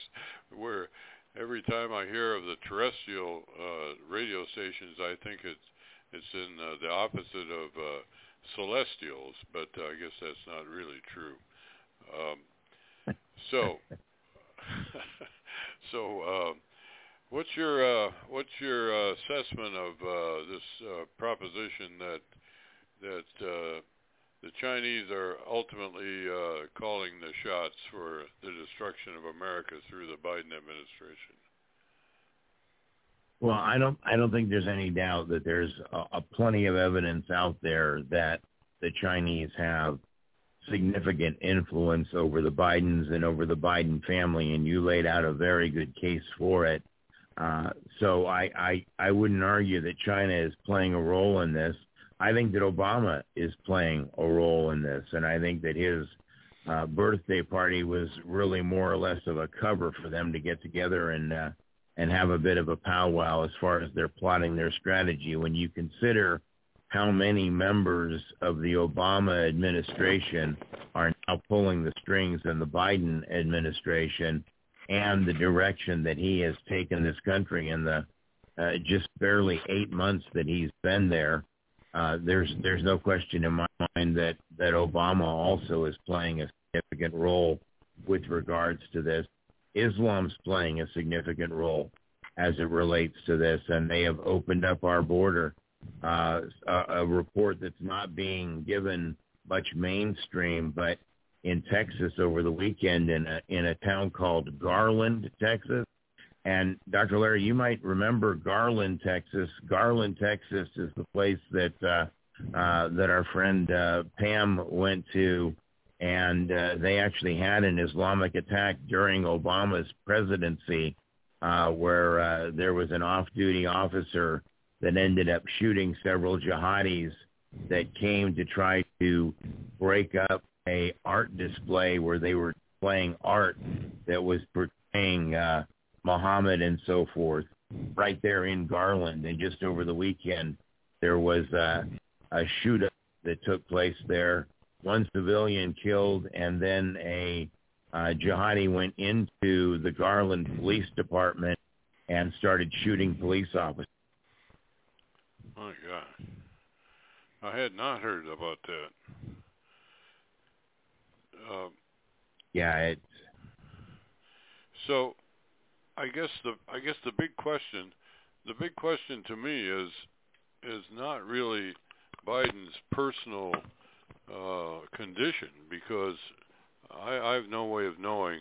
where every time I hear of the terrestrial uh, radio stations, I think it's it's in uh, the opposite of uh, celestials, but uh, I guess that's not really true. Um, so, so uh, what's your uh, what's your uh, assessment of uh, this uh, proposition that that uh, the Chinese are ultimately uh, calling the shots for the destruction of America through the Biden administration? Well, I don't. I don't think there's any doubt that there's a, a plenty of evidence out there that the Chinese have significant influence over the Bidens and over the Biden family, and you laid out a very good case for it. Uh, so I, I I wouldn't argue that China is playing a role in this. I think that Obama is playing a role in this, and I think that his uh, birthday party was really more or less of a cover for them to get together and uh, and have a bit of a powwow as far as they're plotting their strategy. When you consider how many members of the Obama administration are now pulling the strings in the Biden administration and the direction that he has taken this country in the uh, just barely eight months that he's been there, Uh, there's there's no question in my mind that, that Obama also is playing a significant role with regards to this. Islam's playing a significant role as it relates to this, and they have opened up our border. Uh, a, a report that's not being given much mainstream, but in Texas over the weekend in a, in a town called Garland, Texas. And Doctor Larry, you might remember Garland, Texas. Garland, Texas is the place that uh, uh, that our friend uh, Pam went to, and uh, they actually had an Islamic attack during Obama's presidency uh, where uh, there was an off-duty officer that ended up shooting several jihadis that came to try to break up a art display where they were playing art that was portraying uh, Muhammad and so forth, right there in Garland. And just over the weekend, there was a, a shootout that took place there. One civilian killed, and then a uh, jihadi went into the Garland Police Department and started shooting police officers. My God. I had not heard about that. Um, yeah, it's... So... I guess the I guess the big question, the big question to me is is not really Biden's personal uh, condition, because I, I have no way of knowing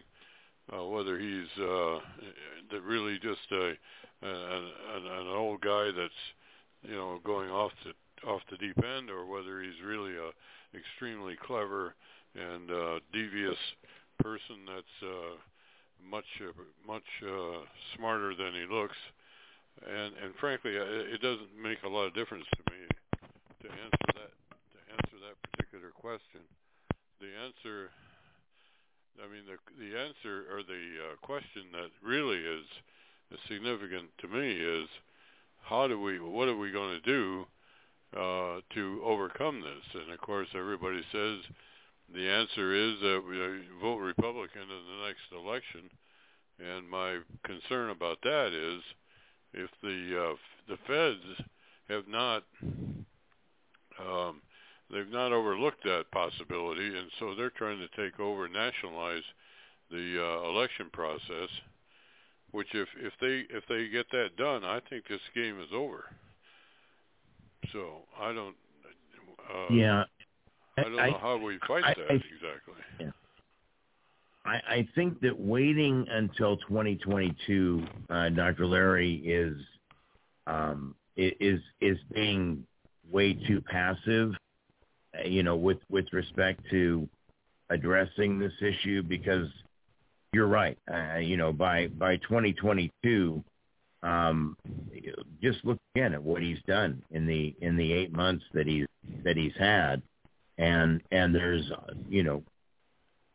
uh, whether he's uh, really just a an, an old guy that's you know going off the off the deep end, or whether he's really a extremely clever and uh, devious person that's. Uh, much uh, much uh, smarter than he looks, and and frankly, it doesn't make a lot of difference to me to answer that to answer that particular question. The answer, I mean, the the answer or the uh, question that really is significant to me is how do we what are we going to do uh, to overcome this? And of course, everybody says. The answer is that we vote Republican in the next election, and my concern about that is if the uh, the feds have not um, they've not overlooked that possibility, and so they're trying to take over and nationalize the uh, election process. Which if, if they if they get that done, I think this game is over. So I don't. Uh, yeah. I don't know how we fight I, that I, exactly. Yeah. I, I think that waiting until twenty twenty-two, uh, Doctor Larry, is um, is is being way too passive, uh, you know, with, with respect to addressing this issue. Because you're right, uh, you know, by by twenty twenty-two, um, just look again at what he's done in the in the eight months that he's that he's had. And and there's, you know,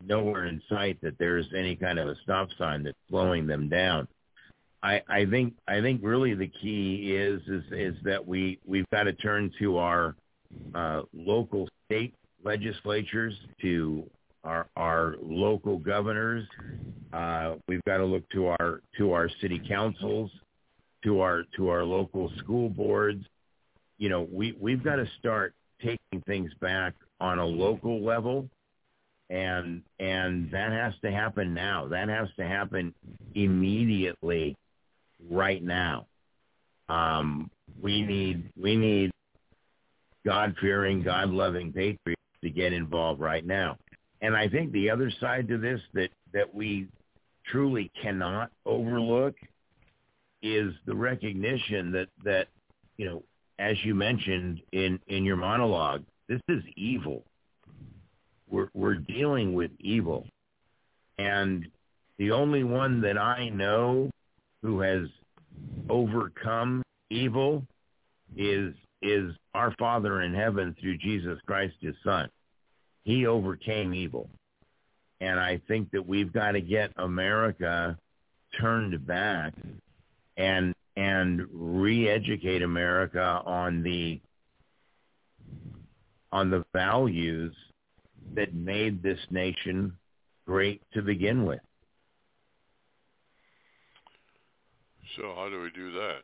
nowhere in sight that there's any kind of a stop sign that's slowing them down. I, I think I think really the key is is, is that we, we've got to turn to our uh, local state legislatures, to our our local governors. Uh, we've got to look to our to our city councils, to our to our local school boards. You know, we, we've got to start taking things back on a local level, and and that has to happen now. That has to happen immediately, right now. Um, we need we need God-fearing, God-loving patriots to get involved right now. And I think the other side to this that, that we truly cannot overlook is the recognition that, that you know, as you mentioned in, in your monologue, this is evil. We're we're dealing with evil. And the only one that I know who has overcome evil is is our Father in heaven through Jesus Christ, his son. He overcame evil. And I think that we've got to get America turned back and and re-educate America on the on the values that made this nation great to begin with. So how do we do that?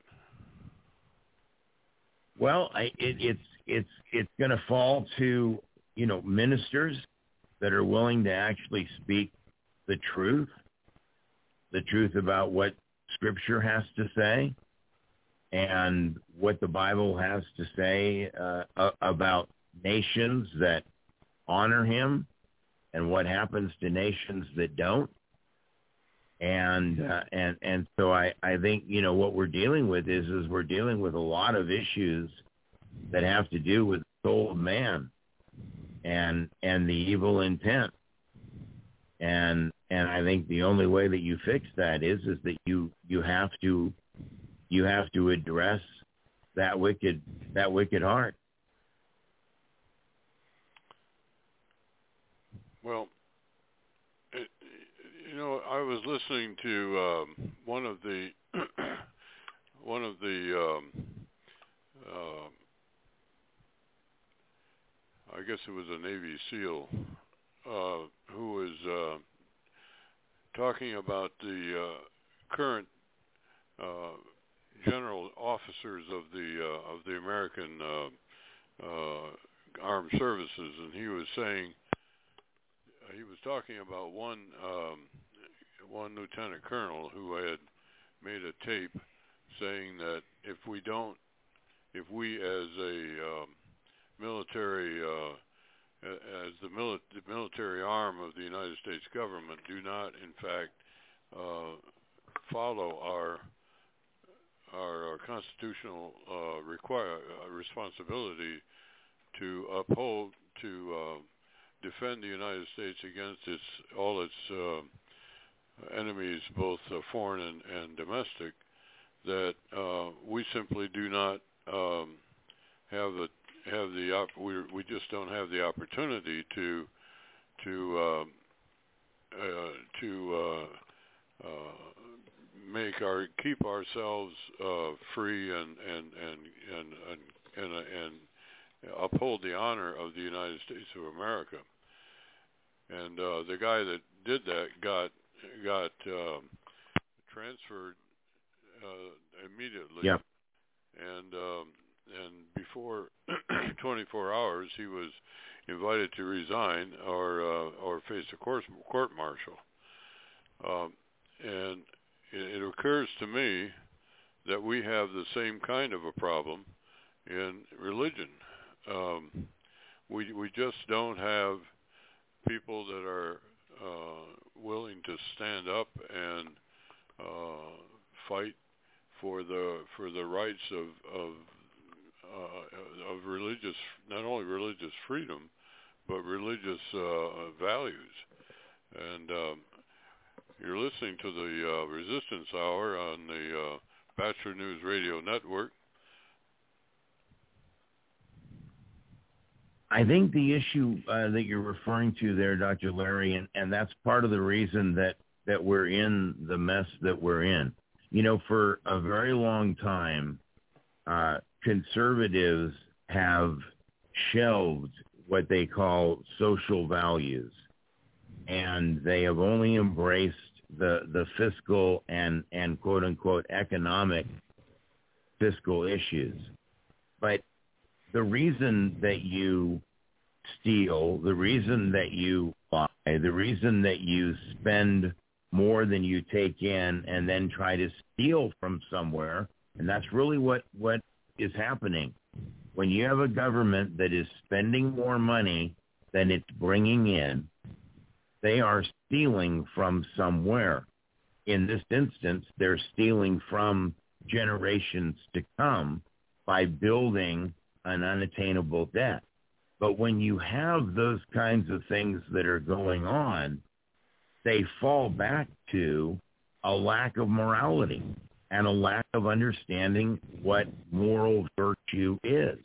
Well, I, it, it's it's it's going to fall to, you know, ministers that are willing to actually speak the truth, the truth about what Scripture has to say and what the Bible has to say uh, about nations that honor him and what happens to nations that don't. And uh, and and so I, I think, you know, what we're dealing with is is we're dealing with a lot of issues that have to do with the soul of man and and the evil intent. And and I think the only way that you fix that is is that you, you have to you have to address that wicked that wicked heart. Well, you know, I was listening to um, one of the one of the um, uh, I guess it was a Navy SEAL uh, who was uh, talking about the uh, current uh, general officers of the uh, of the American uh, uh, armed services, and he was saying he was talking about one. Um, one lieutenant colonel who had made a tape saying that if we don't, if we as a um, military, uh, as the, mili- the military arm of the United States government do not, in fact, uh, follow our, our, our constitutional uh, require, uh, responsibility to uphold, to uh, defend the United States against its, all its uh, enemies, both uh, foreign and, and domestic, that uh, we simply do not um, have the have the op- we we just don't have the opportunity to to uh, uh, to uh, uh, make our keep ourselves uh, free and and and and and, and, and uphold the honor of the United States of America. And uh, the guy that did that got got um, transferred uh, immediately. Yep. And um, and before twenty-four hours, he was invited to resign or uh, or face a court court martial. Um, and it, it occurs to me that we have the same kind of a problem in religion. Um, we we just don't have people that are uh, willing to stand up and uh, fight for the for the rights of of uh, of religious, not only religious freedom, but religious uh, values. And um, you're listening to the uh, Resistance Hour on the uh, Bachelor News Radio Network. I think the issue uh, that you're referring to there, Doctor Larry, and, and that's part of the reason that, that we're in the mess that we're in. You know, for a very long time, uh, conservatives have shelved what they call social values, and they have only embraced the, the fiscal and, and quote-unquote economic fiscal issues. But the reason that you steal, the reason that you lie, the reason that you spend more than you take in and then try to steal from somewhere, and that's really what, what is happening. When you have a government that is spending more money than it's bringing in, they are stealing from somewhere. In this instance, they're stealing from generations to come by building an unattainable debt. But when you have those kinds of things that are going on, they fall back to a lack of morality. and a lack of understanding what moral virtue is.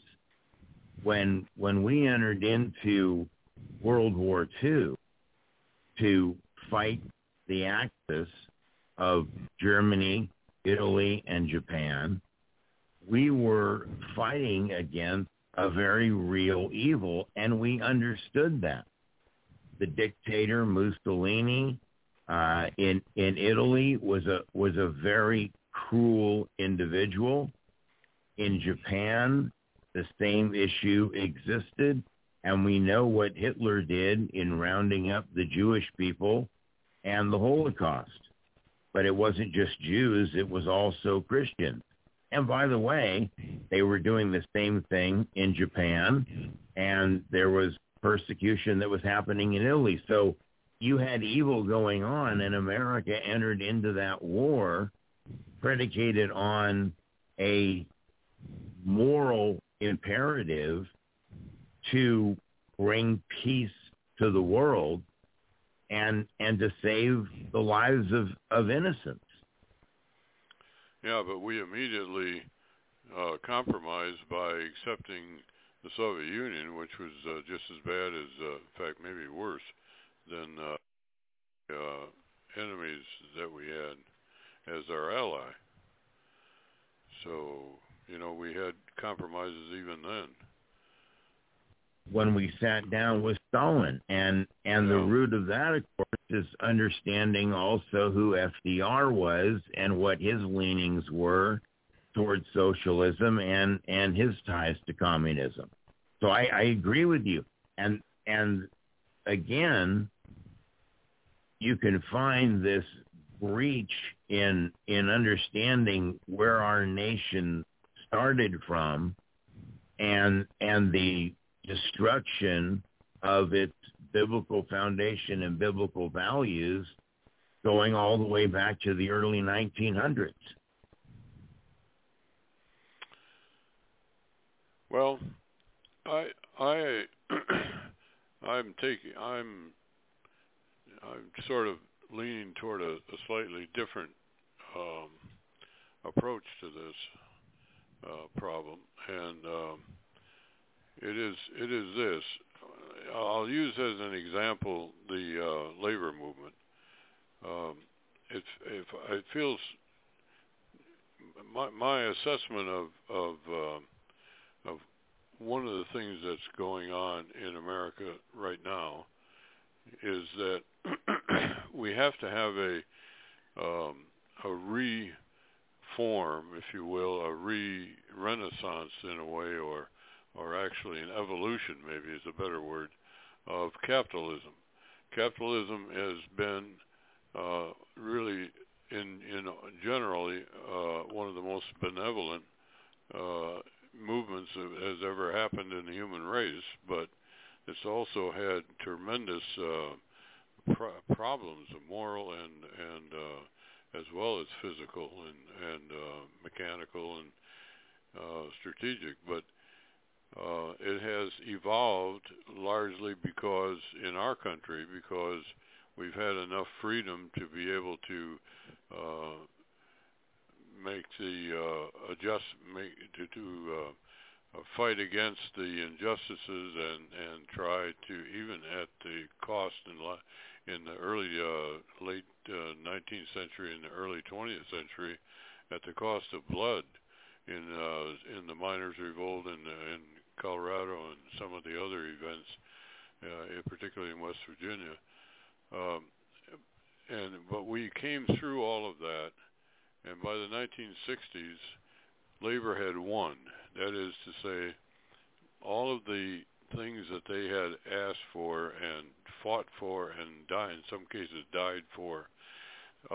When when we entered into World War Two to fight the axis of Germany, Italy, and Japan, we were fighting against a very real evil, and we understood that. The dictator Mussolini uh, in in Italy was a was a very cruel individual. In Japan, the same issue existed, and we know what Hitler did in rounding up the Jewish people and the Holocaust. But it wasn't just Jews, it was also Christians. And by the way, they were doing the same thing in Japan, and there was persecution that was happening in Italy. So you had evil going on, and America entered into that war predicated on a moral imperative to bring peace to the world and and to save the lives of, of innocents. Yeah, but we immediately uh, compromised by accepting the Soviet Union, which was uh, just as bad as, uh, in fact, maybe worse than uh, uh, enemies that we had as our ally. So, you know, we had compromises even then. When we sat down with Stalin, and, and yeah. the root of that, of course, is understanding also who F D R was and what his leanings were towards socialism and, and his ties to communism. So I, I agree with you. And, and again, you can find this breach in, in understanding where our nation started from and, and the destruction of its biblical foundation and biblical values going all the way back to the early nineteen hundreds. Well, I I I'm taking I'm I'm sort of leaning toward a, a slightly different um, approach to this uh, problem, and um, it is it is this. I'll use as an example the uh, labor movement. Um, it's if it feels my my assessment of of uh, of one of the things that's going on in America right now is that we have to have a um, a reform, if you will, a re-renaissance in a way, or or actually an evolution, maybe is a better word, of capitalism. Capitalism has been uh, really, in in generally, uh, one of the most benevolent Uh, movements that has ever happened in the human race, but it's also had tremendous uh, pro- problems, moral and and uh, as well as physical and and uh, mechanical and uh, strategic. But uh, it has evolved largely because in our country, because we've had enough freedom to be able to Uh, make the uh, adjust make, to, to uh, fight against the injustices and, and try to, even at the cost in, in the early uh, late uh, nineteenth century and the early twentieth century, at the cost of blood in uh, in the miners' revolt in, in Colorado and some of the other events, uh, particularly in West Virginia, um, and but we came through all of that. And by the nineteen sixties, labor had won. That is to say, all of the things that they had asked for and fought for and died, in some cases died for,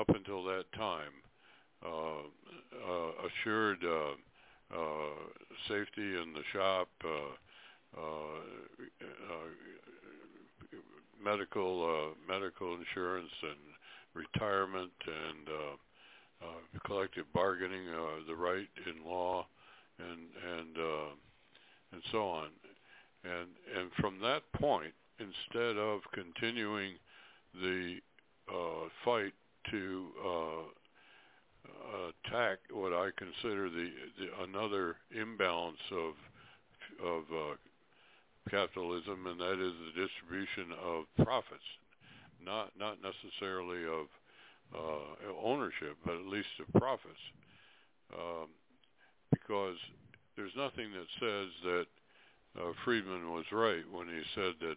up until that time, uh, uh, assured uh, uh, safety in the shop, uh, uh, uh, medical uh, medical insurance and retirement and Uh, Uh, collective bargaining, uh, the right in law, and and uh, and so on, and and from that point, instead of continuing the uh, fight to uh, attack what I consider the, the another imbalance of of uh, capitalism, and that is the distribution of profits, not not necessarily of uh, ownership, but at least of profits, um, because there's nothing that says that uh, Friedman was right when he said that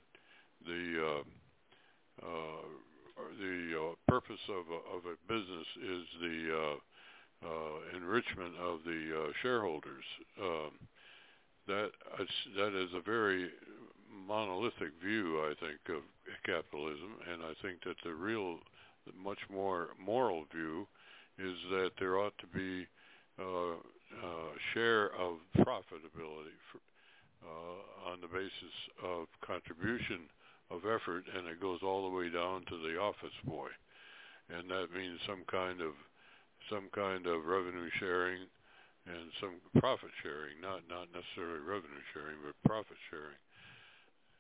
the uh, uh, the uh, purpose of a, of a business is the uh, uh, enrichment of the uh, shareholders. Um, that that is a very monolithic view, I think, of capitalism, and I think that the real, much more moral view is that there ought to be uh, uh, share of profitability for, uh, on the basis of contribution of effort, and it goes all the way down to the office boy, and that means some kind of some kind of revenue sharing and some profit sharing, not not necessarily revenue sharing, but profit sharing.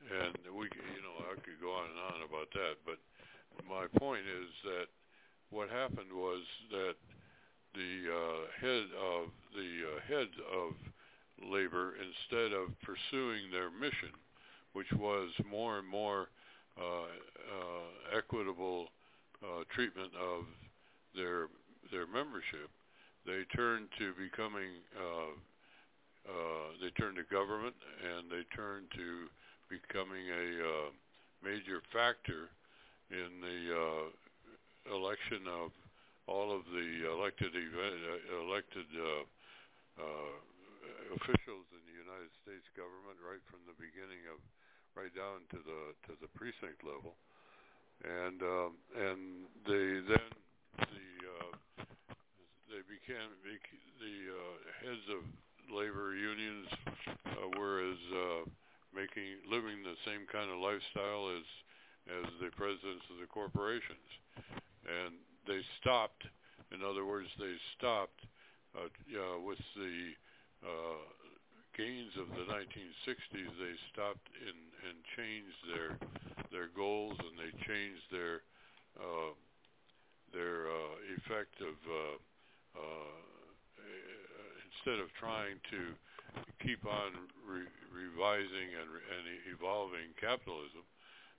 And we, you know, I could go on and on about that, but my point is that what happened was that the uh, head of the uh, heads of labor, instead of pursuing their mission, which was more and more uh, uh, equitable uh, treatment of their their membership, they turned to becoming uh, uh, they turned to government, and they turned to becoming a uh, major factor in the uh, election of all of the elected uh, elected uh, uh, officials in the United States government, right from the beginning of. Right down to the to the precinct level, and um, and they then the uh, they became the uh, heads of labor unions uh, were as uh, making living the same kind of lifestyle as as the presidents of the corporations, and they stopped. In other words, they stopped uh, uh, with the. Uh, gains of the nineteen sixties, they stopped and, and changed their their goals, and they changed their uh, their uh, effect of uh, uh, instead of trying to keep on re- revising and, re- and evolving capitalism,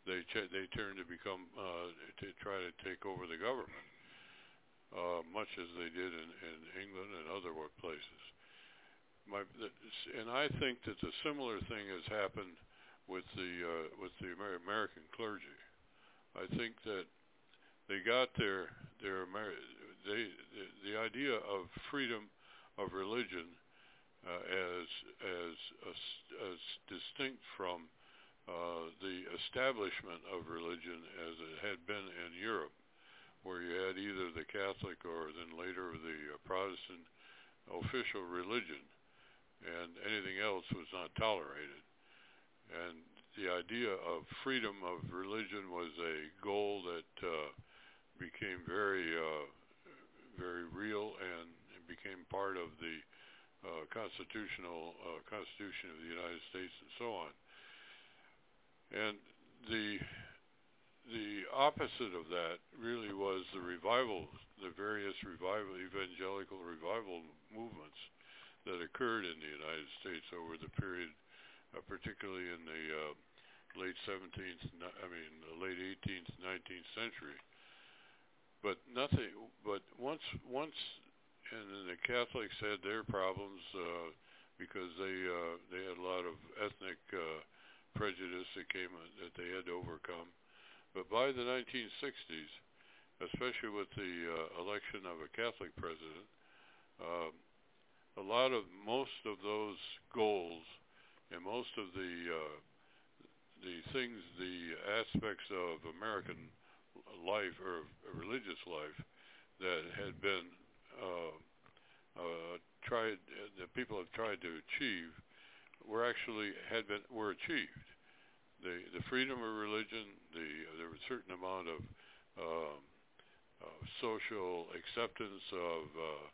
they ch- they turned to become uh, to try to take over the government, uh, much as they did in, in England and other places. My, and I think that a similar thing has happened with the uh, with the Amer- American clergy. I think that they got their their Amer- they the, the idea of freedom of religion uh, as as uh, as distinct from uh, the establishment of religion as it had been in Europe, where you had either the Catholic or then later the uh, Protestant official religion. And anything else was not tolerated. And the idea of freedom of religion was a goal that uh, became very, uh, very real, and it became part of the uh, constitutional uh, Constitution of the United States, and so on. And the the opposite of that really was the revival, the various revival, evangelical revival movements that occurred in the United States over the period, uh, particularly in the uh, late seventeenth, I mean, the late eighteenth, nineteenth century. But nothing. But once, once, and then the Catholics had their problems uh, because they uh, they had a lot of ethnic uh, prejudice that came that they had to overcome. But by the nineteen sixties, especially with the uh, election of a Catholic president. Uh, A lot of most of those goals and most of the uh, the things, the aspects of American life or religious life that had been uh, uh, tried, that people have tried to achieve, were actually had been were achieved. The the freedom of religion, the there was a certain amount of um, uh, social acceptance of. Uh,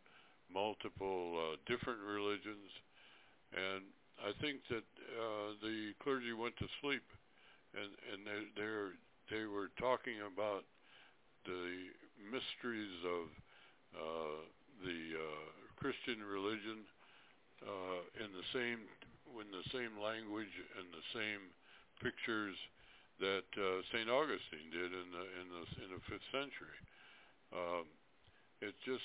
multiple uh, different religions, and I think that uh, the clergy went to sleep, and and they they were talking about the mysteries of uh, the uh, Christian religion uh, in the same in the same language and the same pictures that uh, Saint Augustine did in the in the in the fifth century. Um, it's just,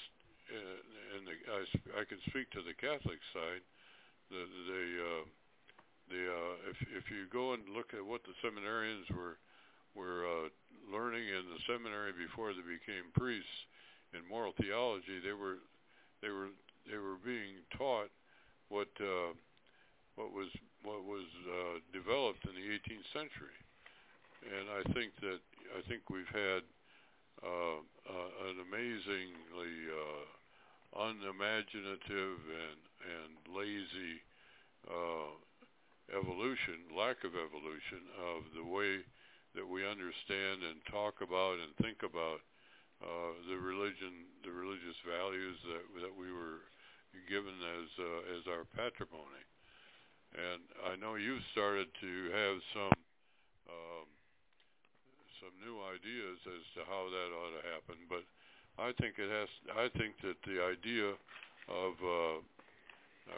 and I, I can speak to the Catholic side. The the, uh, the uh, if if you go and look at what the seminarians were were uh, learning in the seminary before they became priests in moral theology, they were they were they were being taught what uh, what was what was uh, developed in the eighteenth century, and I think that I think we've had uh, uh, an amazingly uh, unimaginative and, and lazy uh, evolution, lack of evolution of the way that we understand and talk about and think about uh, the religion, the religious values that that we were given as uh, as our patrimony. And I know you've started to have some um, some new ideas as to how that ought to happen, but I think it has. I think that the idea of, uh,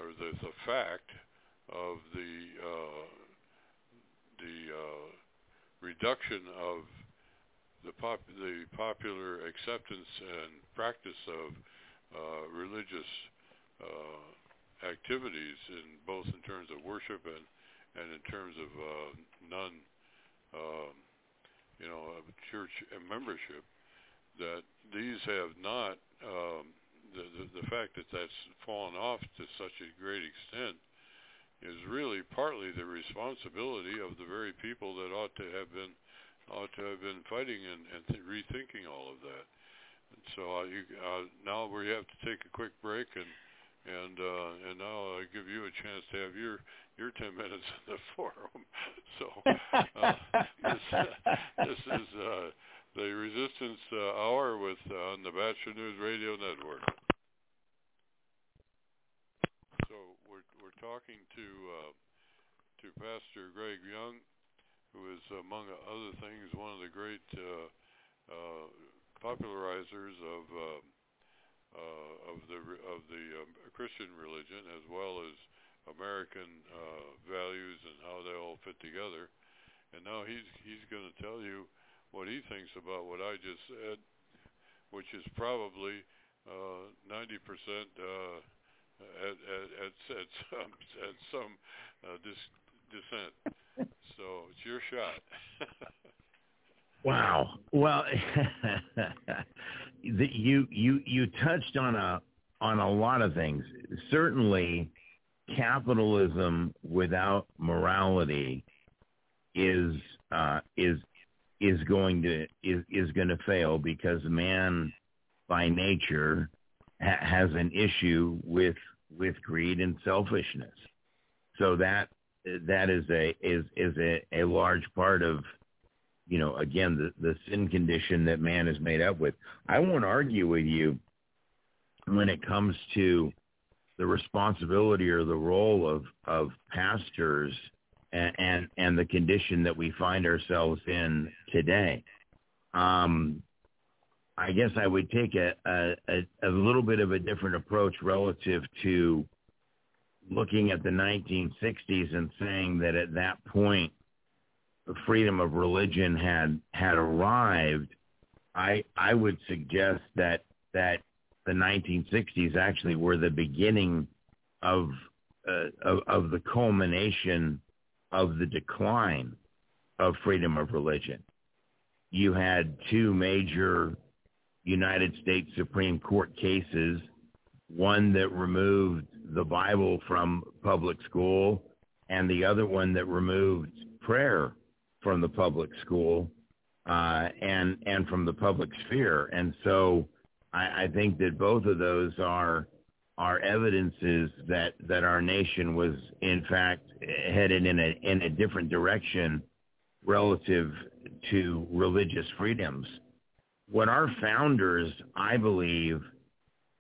or the, the fact of the uh, the uh, reduction of the pop, the popular acceptance and practice of uh, religious uh, activities, in both in terms of worship and and in terms of uh, non, uh, you know, church membership. That these have not, um, the, the, the fact that that's fallen off to such a great extent is really partly the responsibility of the very people that ought to have been ought to have been fighting and, and th- rethinking all of that. And so uh, you, uh, now we have to take a quick break, and and uh, and now I'll give you a chance to have your your ten minutes in the forum. So uh, this, this is. Uh, The Resistance uh, Hour with uh, on the Bachelor News Radio Network. So we're we're talking to uh, to Pastor Greg Young, who is, among other things, one of the great uh, uh, popularizers of uh, uh, of the of the um, Christian religion, as well as American uh, values and how they all fit together. And now he's he's going to tell you what he thinks about what I just said, which is probably uh, ninety percent uh, at, at, at some, at some uh, dis- dissent. So it's your shot. Wow. Well, you you you touched on a on a lot of things. Certainly, capitalism without morality is uh, is. is going to is, is going to fail, because man by nature ha- has an issue with with greed and selfishness. So that that is a is is a, a large part of, you know, again, the, the sin condition that man is made up with. I won't argue with you when it comes to the responsibility or the role of, of pastors And, and and the condition that we find ourselves in today. Um, I guess I would take a, a, a little bit of a different approach relative to looking at the nineteen sixties and saying that at that point, the freedom of religion had had arrived. I I would suggest that that the nineteen sixties actually were the beginning of uh, of, of the culmination of the decline of freedom of religion. You had two major United States Supreme Court cases, one that removed the Bible from public school and the other one that removed prayer from the public school uh, and and from the public sphere. And so I, I think that both of those are are evidences that, that our nation was, in fact, headed in a in a different direction relative to religious freedoms. What our founders, I believe,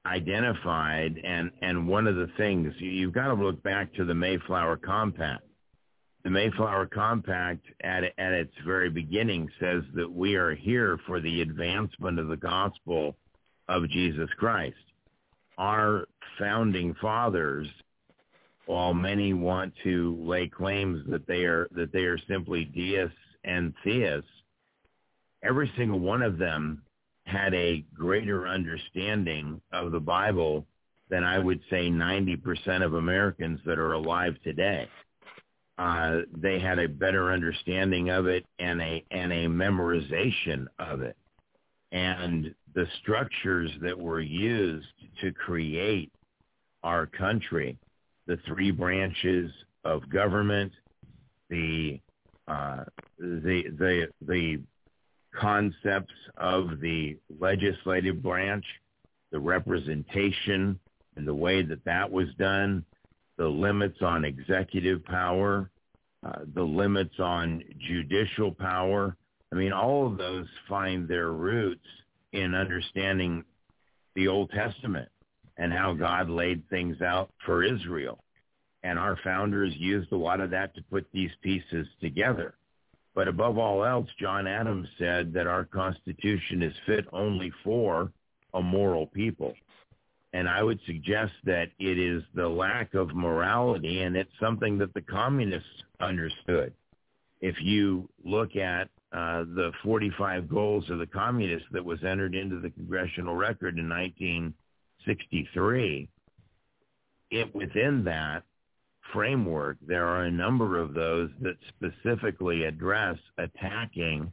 identified, and, and one of the things, you've got to look back to the Mayflower Compact. The Mayflower Compact, at at its very beginning, says that we are here for the advancement of the gospel of Jesus Christ. our founding fathers, while many want to lay claims that they are that they are simply deists and theists, every single one of them had a greater understanding of the Bible than I would say ninety percent of Americans that are alive today. Uh, they had a better understanding of it and a and a memorization of it. And the structures that were used to create our country, the three branches of government, the uh, the the the concepts of the legislative branch, the representation and the way that that was done, the limits on executive power, uh, the limits on judicial power. I mean, all of those find their roots in understanding the Old Testament and how God laid things out for Israel. And our founders used a lot of that to put these pieces together. But above all else, John Adams said that our Constitution is fit only for a moral people. And I would suggest that it is the lack of morality, and it's something that the communists understood. If you look at uh, the forty-five goals of the communists that was entered into the congressional record in nineteen sixty-three, it within that framework, there are a number of those that specifically address attacking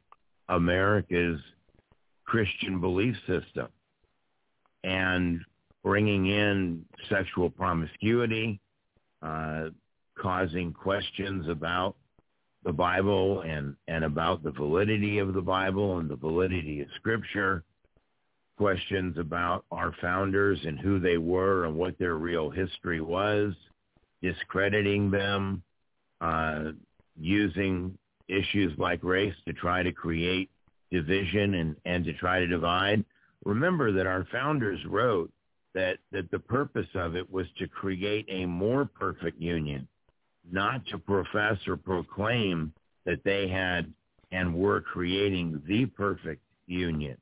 America's Christian belief system and bringing in sexual promiscuity, uh, causing questions about the Bible and, and about the validity of the Bible and the validity of Scripture, questions about our founders and who they were and what their real history was, discrediting them, uh, using issues like race to try to create division and, and to try to divide. Remember that our founders wrote that, that the purpose of it was to create a more perfect union, not to profess or proclaim that they had and were creating the perfect union.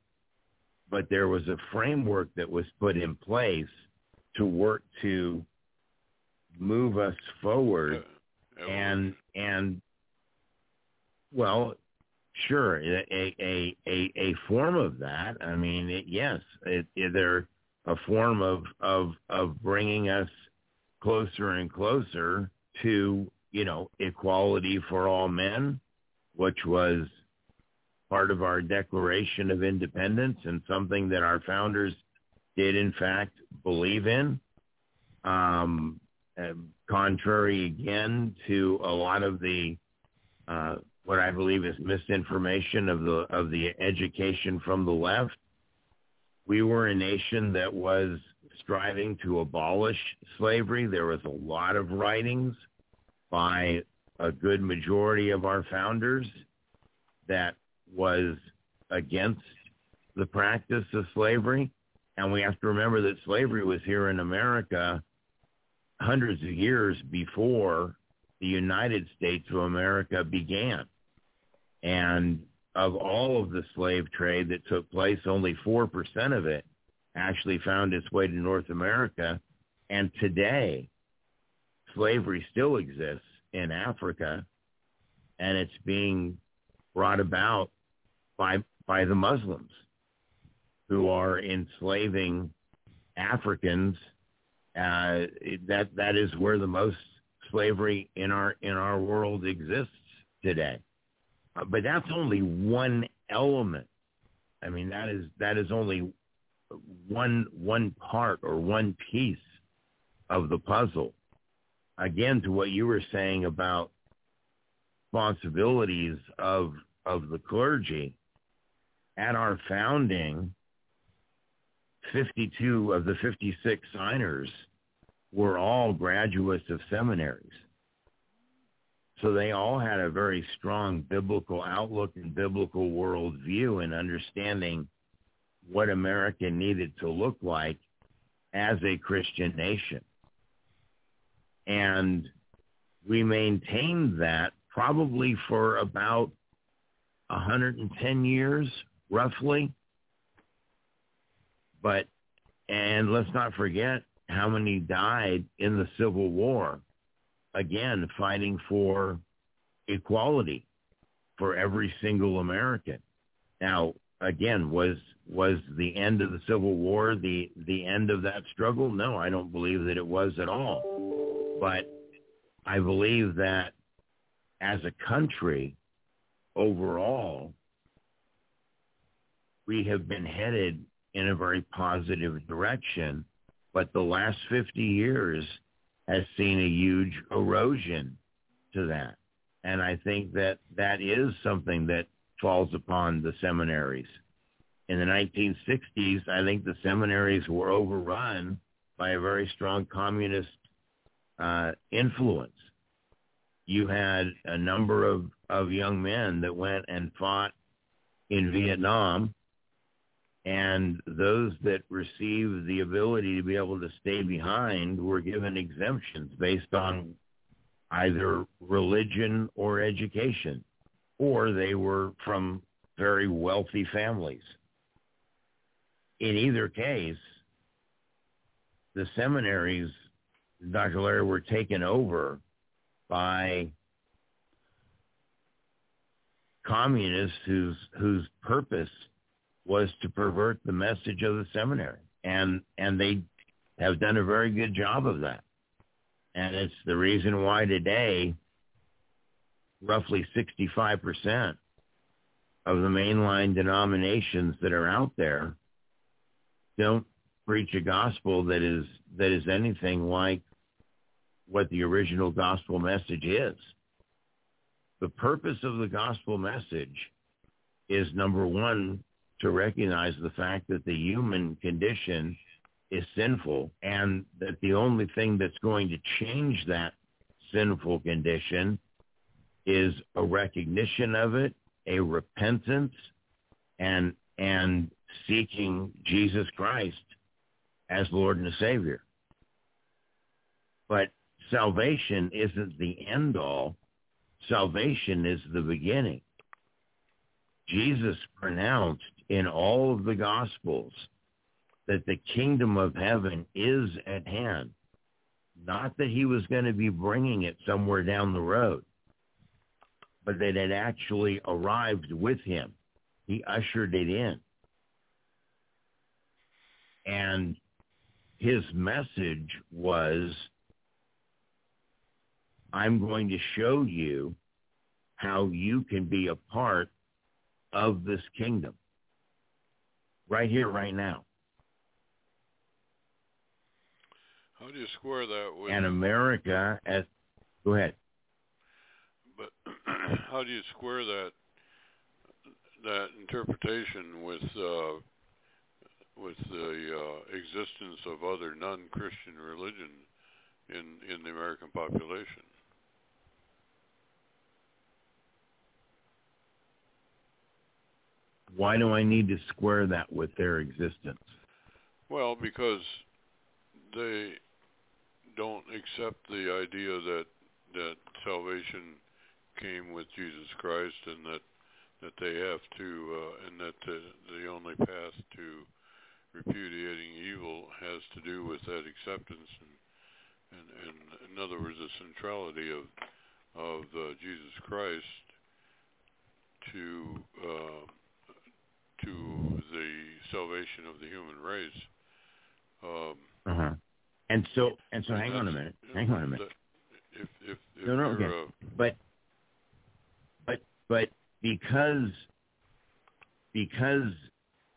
But there was a framework that was put in place to work to move us forward, and and well, sure, a a a, a form of that. I mean, it, yes, it, it, they're a form of of of bringing us closer and closer to, you know, equality for all men, which was part of our Declaration of Independence and something that our founders did in fact believe in. Um. Uh, contrary again to a lot of the uh, what I believe is misinformation of the of the education from the left, we were a nation that was striving to abolish slavery. There was a lot of writings by a good majority of our founders that was against the practice of slavery, and we have to remember that slavery was here in America hundreds of years before the United States of America began. And of all of the slave trade that took place, only four percent of it actually found its way to North America. And today, slavery still exists in Africa, and it's being brought about by by the Muslims who are enslaving Africans. Uh, that that is where the most slavery in our in our world exists today, uh, but that's only one element. I mean, that is that is only one one part or one piece of the puzzle. Again, to what you were saying about responsibilities of of the clergy, at our founding, fifty-two of the fifty-six signers were all graduates of seminaries. So they all had a very strong biblical outlook and biblical worldview and understanding what America needed to look like as a Christian nation. And we maintained that probably for about one hundred ten years, roughly. But And let's not forget how many died in the Civil War, again, fighting for equality for every single American. Now, again, was was the end of the Civil War the, the end of that struggle? No, I don't believe that it was at all. But I believe that as a country, overall, we have been headed in a very positive direction, but the last fifty years has seen a huge erosion to that. And I think that that is something that falls upon the seminaries. In the nineteen sixties, I think the seminaries were overrun by a very strong communist uh, influence. You had a number of, of young men that went and fought in Vietnam, and those that received the ability to be able to stay behind were given exemptions based on either religion or education, or they were from very wealthy families. In either case, the seminaries, Doctor Larry, were taken over by communists whose whose purpose was to pervert the message of the seminary. And and they have done a very good job of that. And it's the reason why today roughly sixty-five percent of the mainline denominations that are out there don't preach a gospel that is that is anything like what the original gospel message is. The purpose of the gospel message is, number one, to recognize the fact that the human condition is sinful, and that the only thing that's going to change that sinful condition is a recognition of it, a repentance, and and seeking Jesus Christ as Lord and Savior. But salvation isn't the end-all. Salvation is the beginning. Jesus pronounced in all of the Gospels that the kingdom of heaven is at hand. Not that he was going to be bringing it somewhere down the road, but that it actually arrived with him. He ushered it in. And his message was, I'm going to show you how you can be a part of this kingdom right here, right now. How do you square that with... And America as... Go ahead. But how do you square that that interpretation with uh, with the uh, existence of other non-Christian religion in, in the American population? Why do I need to square that with their existence? Well, because they don't accept the idea that that salvation came with Jesus Christ, and that that they have to, uh, and that the, the only path to repudiating evil has to do with that acceptance, and, and, and in other words, the centrality of of uh, Jesus Christ to uh, to the salvation of the human race. Um, uh-huh. And so, and so, hang on a minute. Hang on a minute. If, if, if no, no, okay. Uh, but, but, but because, because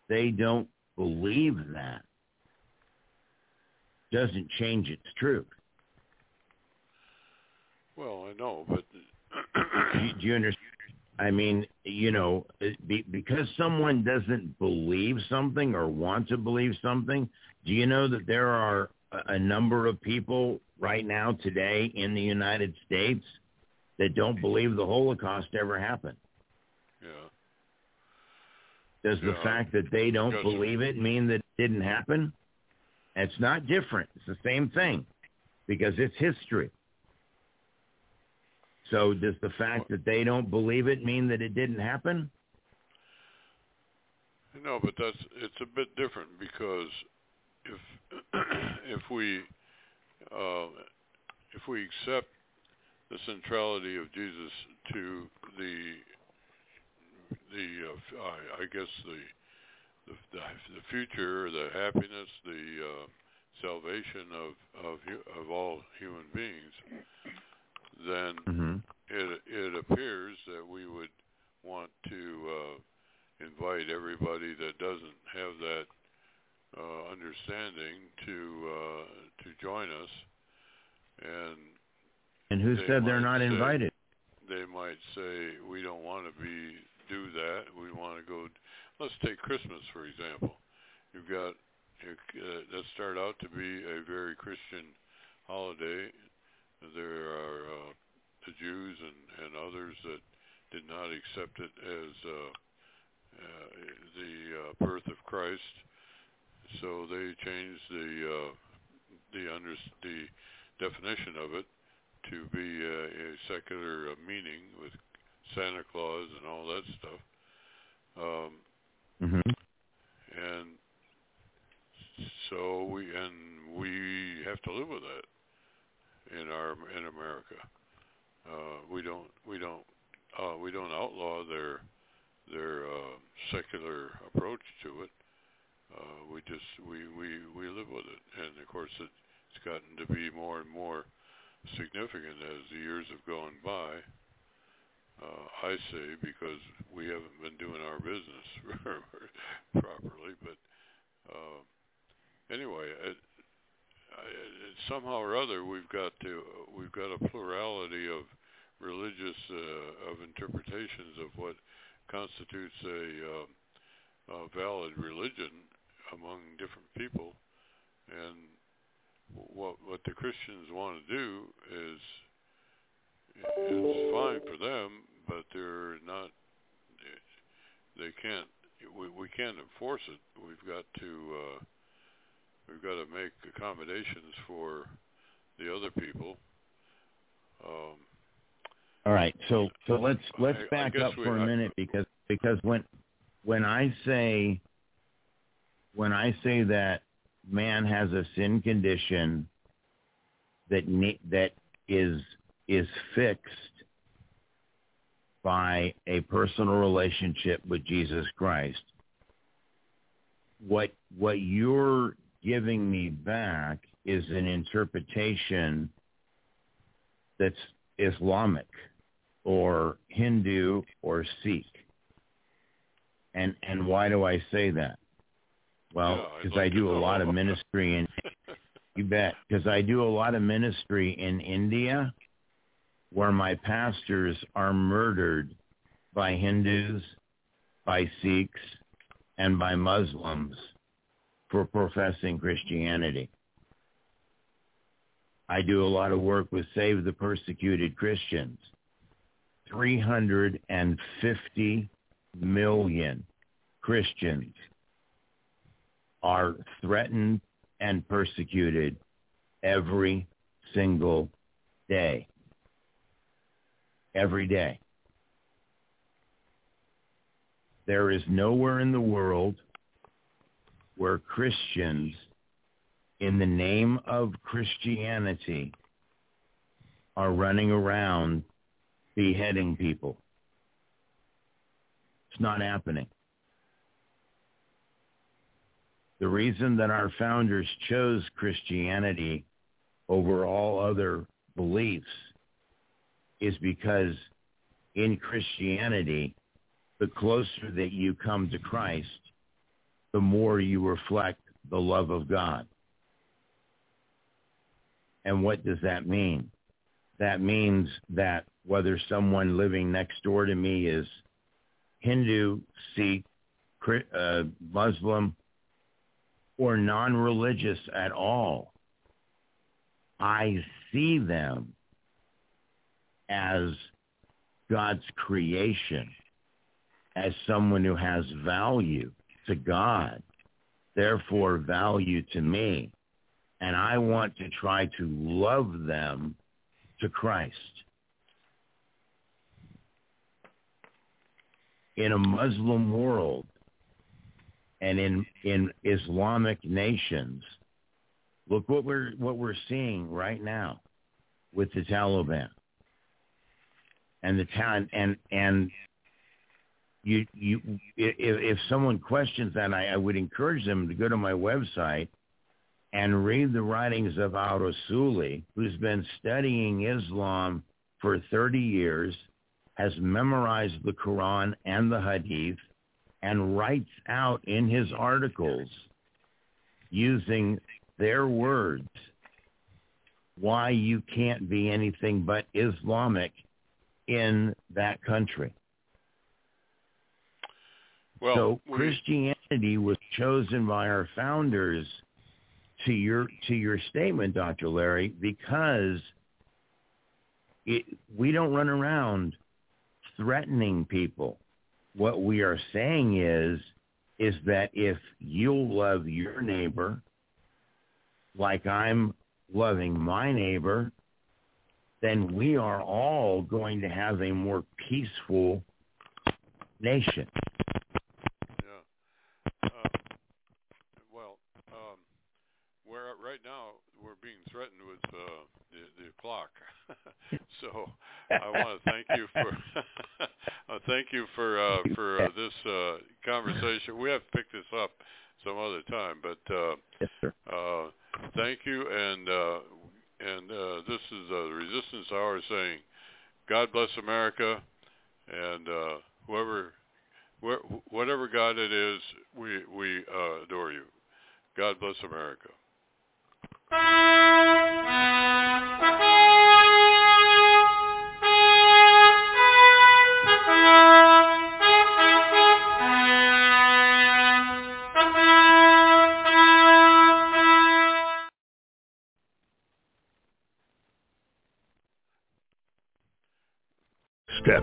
they don't believe that doesn't change its truth. Well, I know, but do, you, do you understand? I mean, you know, be, because someone doesn't believe something or want to believe something. Do you know that there are a, a number of people right now, today, in the United States, that don't believe the Holocaust ever happened? Yeah. Does yeah. the fact that they don't Doesn't believe it mean that it didn't happen? It's not different. It's the same thing, because it's history. So does the fact that they don't believe it mean that it didn't happen? No, but that's it's a bit different, because if if we uh, if we accept the centrality of Jesus to the the uh, I, I guess the, the the future, the happiness, the uh, salvation of, of of all human beings, then mm-hmm. it it appears that we would want to uh, invite everybody that doesn't have that uh, understanding to uh, to join us. And and who said they're not say, invited? They might say, we don't want to be do that. We want to go. Let's take Christmas, for example. You've got Uh, that started out to be a very Christian holiday. There are uh, the Jews and, and others that did not accept it as uh, uh, the uh, birth of Christ, so they changed the uh, the, under, the definition of it to be uh, a secular uh, meaning with Santa Claus and all that stuff. Um, mm-hmm. And So we and we have to live with that in our in America. Uh, we don't we don't uh, we don't outlaw their their uh, secular approach to it. Uh, we just we, we, we live with it, and of course it, it's gotten to be more and more significant as the years have gone by. Uh, I say because we haven't been doing our business properly, but. Uh, Anyway, it, it, somehow or other, we've got to we've got a plurality of religious uh, of interpretations of what constitutes a, uh, a valid religion among different people, and what what the Christians want to do is is fine for them, but they're not they can't we we can't enforce it. We've got to uh, We've got to make accommodations for the other people. Um, All right, so so let's let's back up for a minute because because when when I say when I say that man has a sin condition that ne- that is is fixed by a personal relationship with Jesus Christ, what what you're giving me back is an interpretation that's Islamic or Hindu or Sikh. And and why do I say that? Well, because yeah, like I do a lot of ministry in you bet, because I do a lot of ministry in India where my pastors are murdered by Hindus, by Sikhs, and by Muslims for professing Christianity. I do a lot of work with Save the Persecuted Christians. three hundred fifty million Christians are threatened and persecuted every single day. Every day. There is nowhere in the world where Christians, in the name of Christianity, are running around beheading people. It's not happening. The reason that our founders chose Christianity over all other beliefs is because in Christianity, the closer that you come to Christ, the more you reflect the love of God. And what does that mean? That means that whether someone living next door to me is Hindu, Sikh, uh, Muslim, or non-religious at all, I see them as God's creation, as someone who has value to God, therefore value to me, and I want to try to love them to Christ. In a Muslim world, and in in Islamic nations. Look what we're what we're seeing right now with the Taliban and the Taliban and and you you if, if someone questions that, I, I would encourage them to go to my website and read the writings of Al-Asuli, who's been studying Islam for thirty years, has memorized the Quran and the Hadith, and writes out in his articles, using their words, why you can't be anything but Islamic in that country. Well, so we... Christianity was chosen by our founders, to your to your statement, Doctor Larry, because it, we don't run around threatening people. What we are saying is, is that if you'll love your neighbor like I'm loving my neighbor, then we are all going to have a more peaceful nation. Yeah. Uh, well, um, we're right now we're being threatened with uh, the, the clock. So I want to thank you for uh, thank you for uh, for uh, this uh, conversation. We have to pick this up some other time, but uh, yes, sir. Uh, thank you, and uh, and uh, this is the Resistance Hour saying, God bless America, and uh, whoever, wh- whatever God it is, we we uh, adore you. God bless America. Step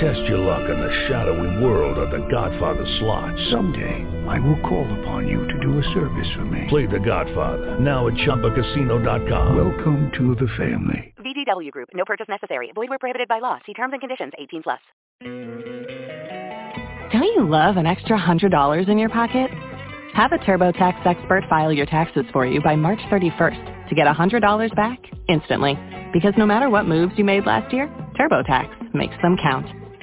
Test your luck in the shadowy world of The Godfather slot. Someday, I will call upon you to do a service for me. Play The Godfather, now at Chumba Casino dot com. Welcome to the family. V G W Group. No purchase necessary. Void where prohibited by law. See terms and conditions. eighteen plus. Don't you love an extra one hundred dollars in your pocket? Have a TurboTax expert file your taxes for you by March thirty-first to get one hundred dollars back instantly. Because no matter what moves you made last year, TurboTax makes them count.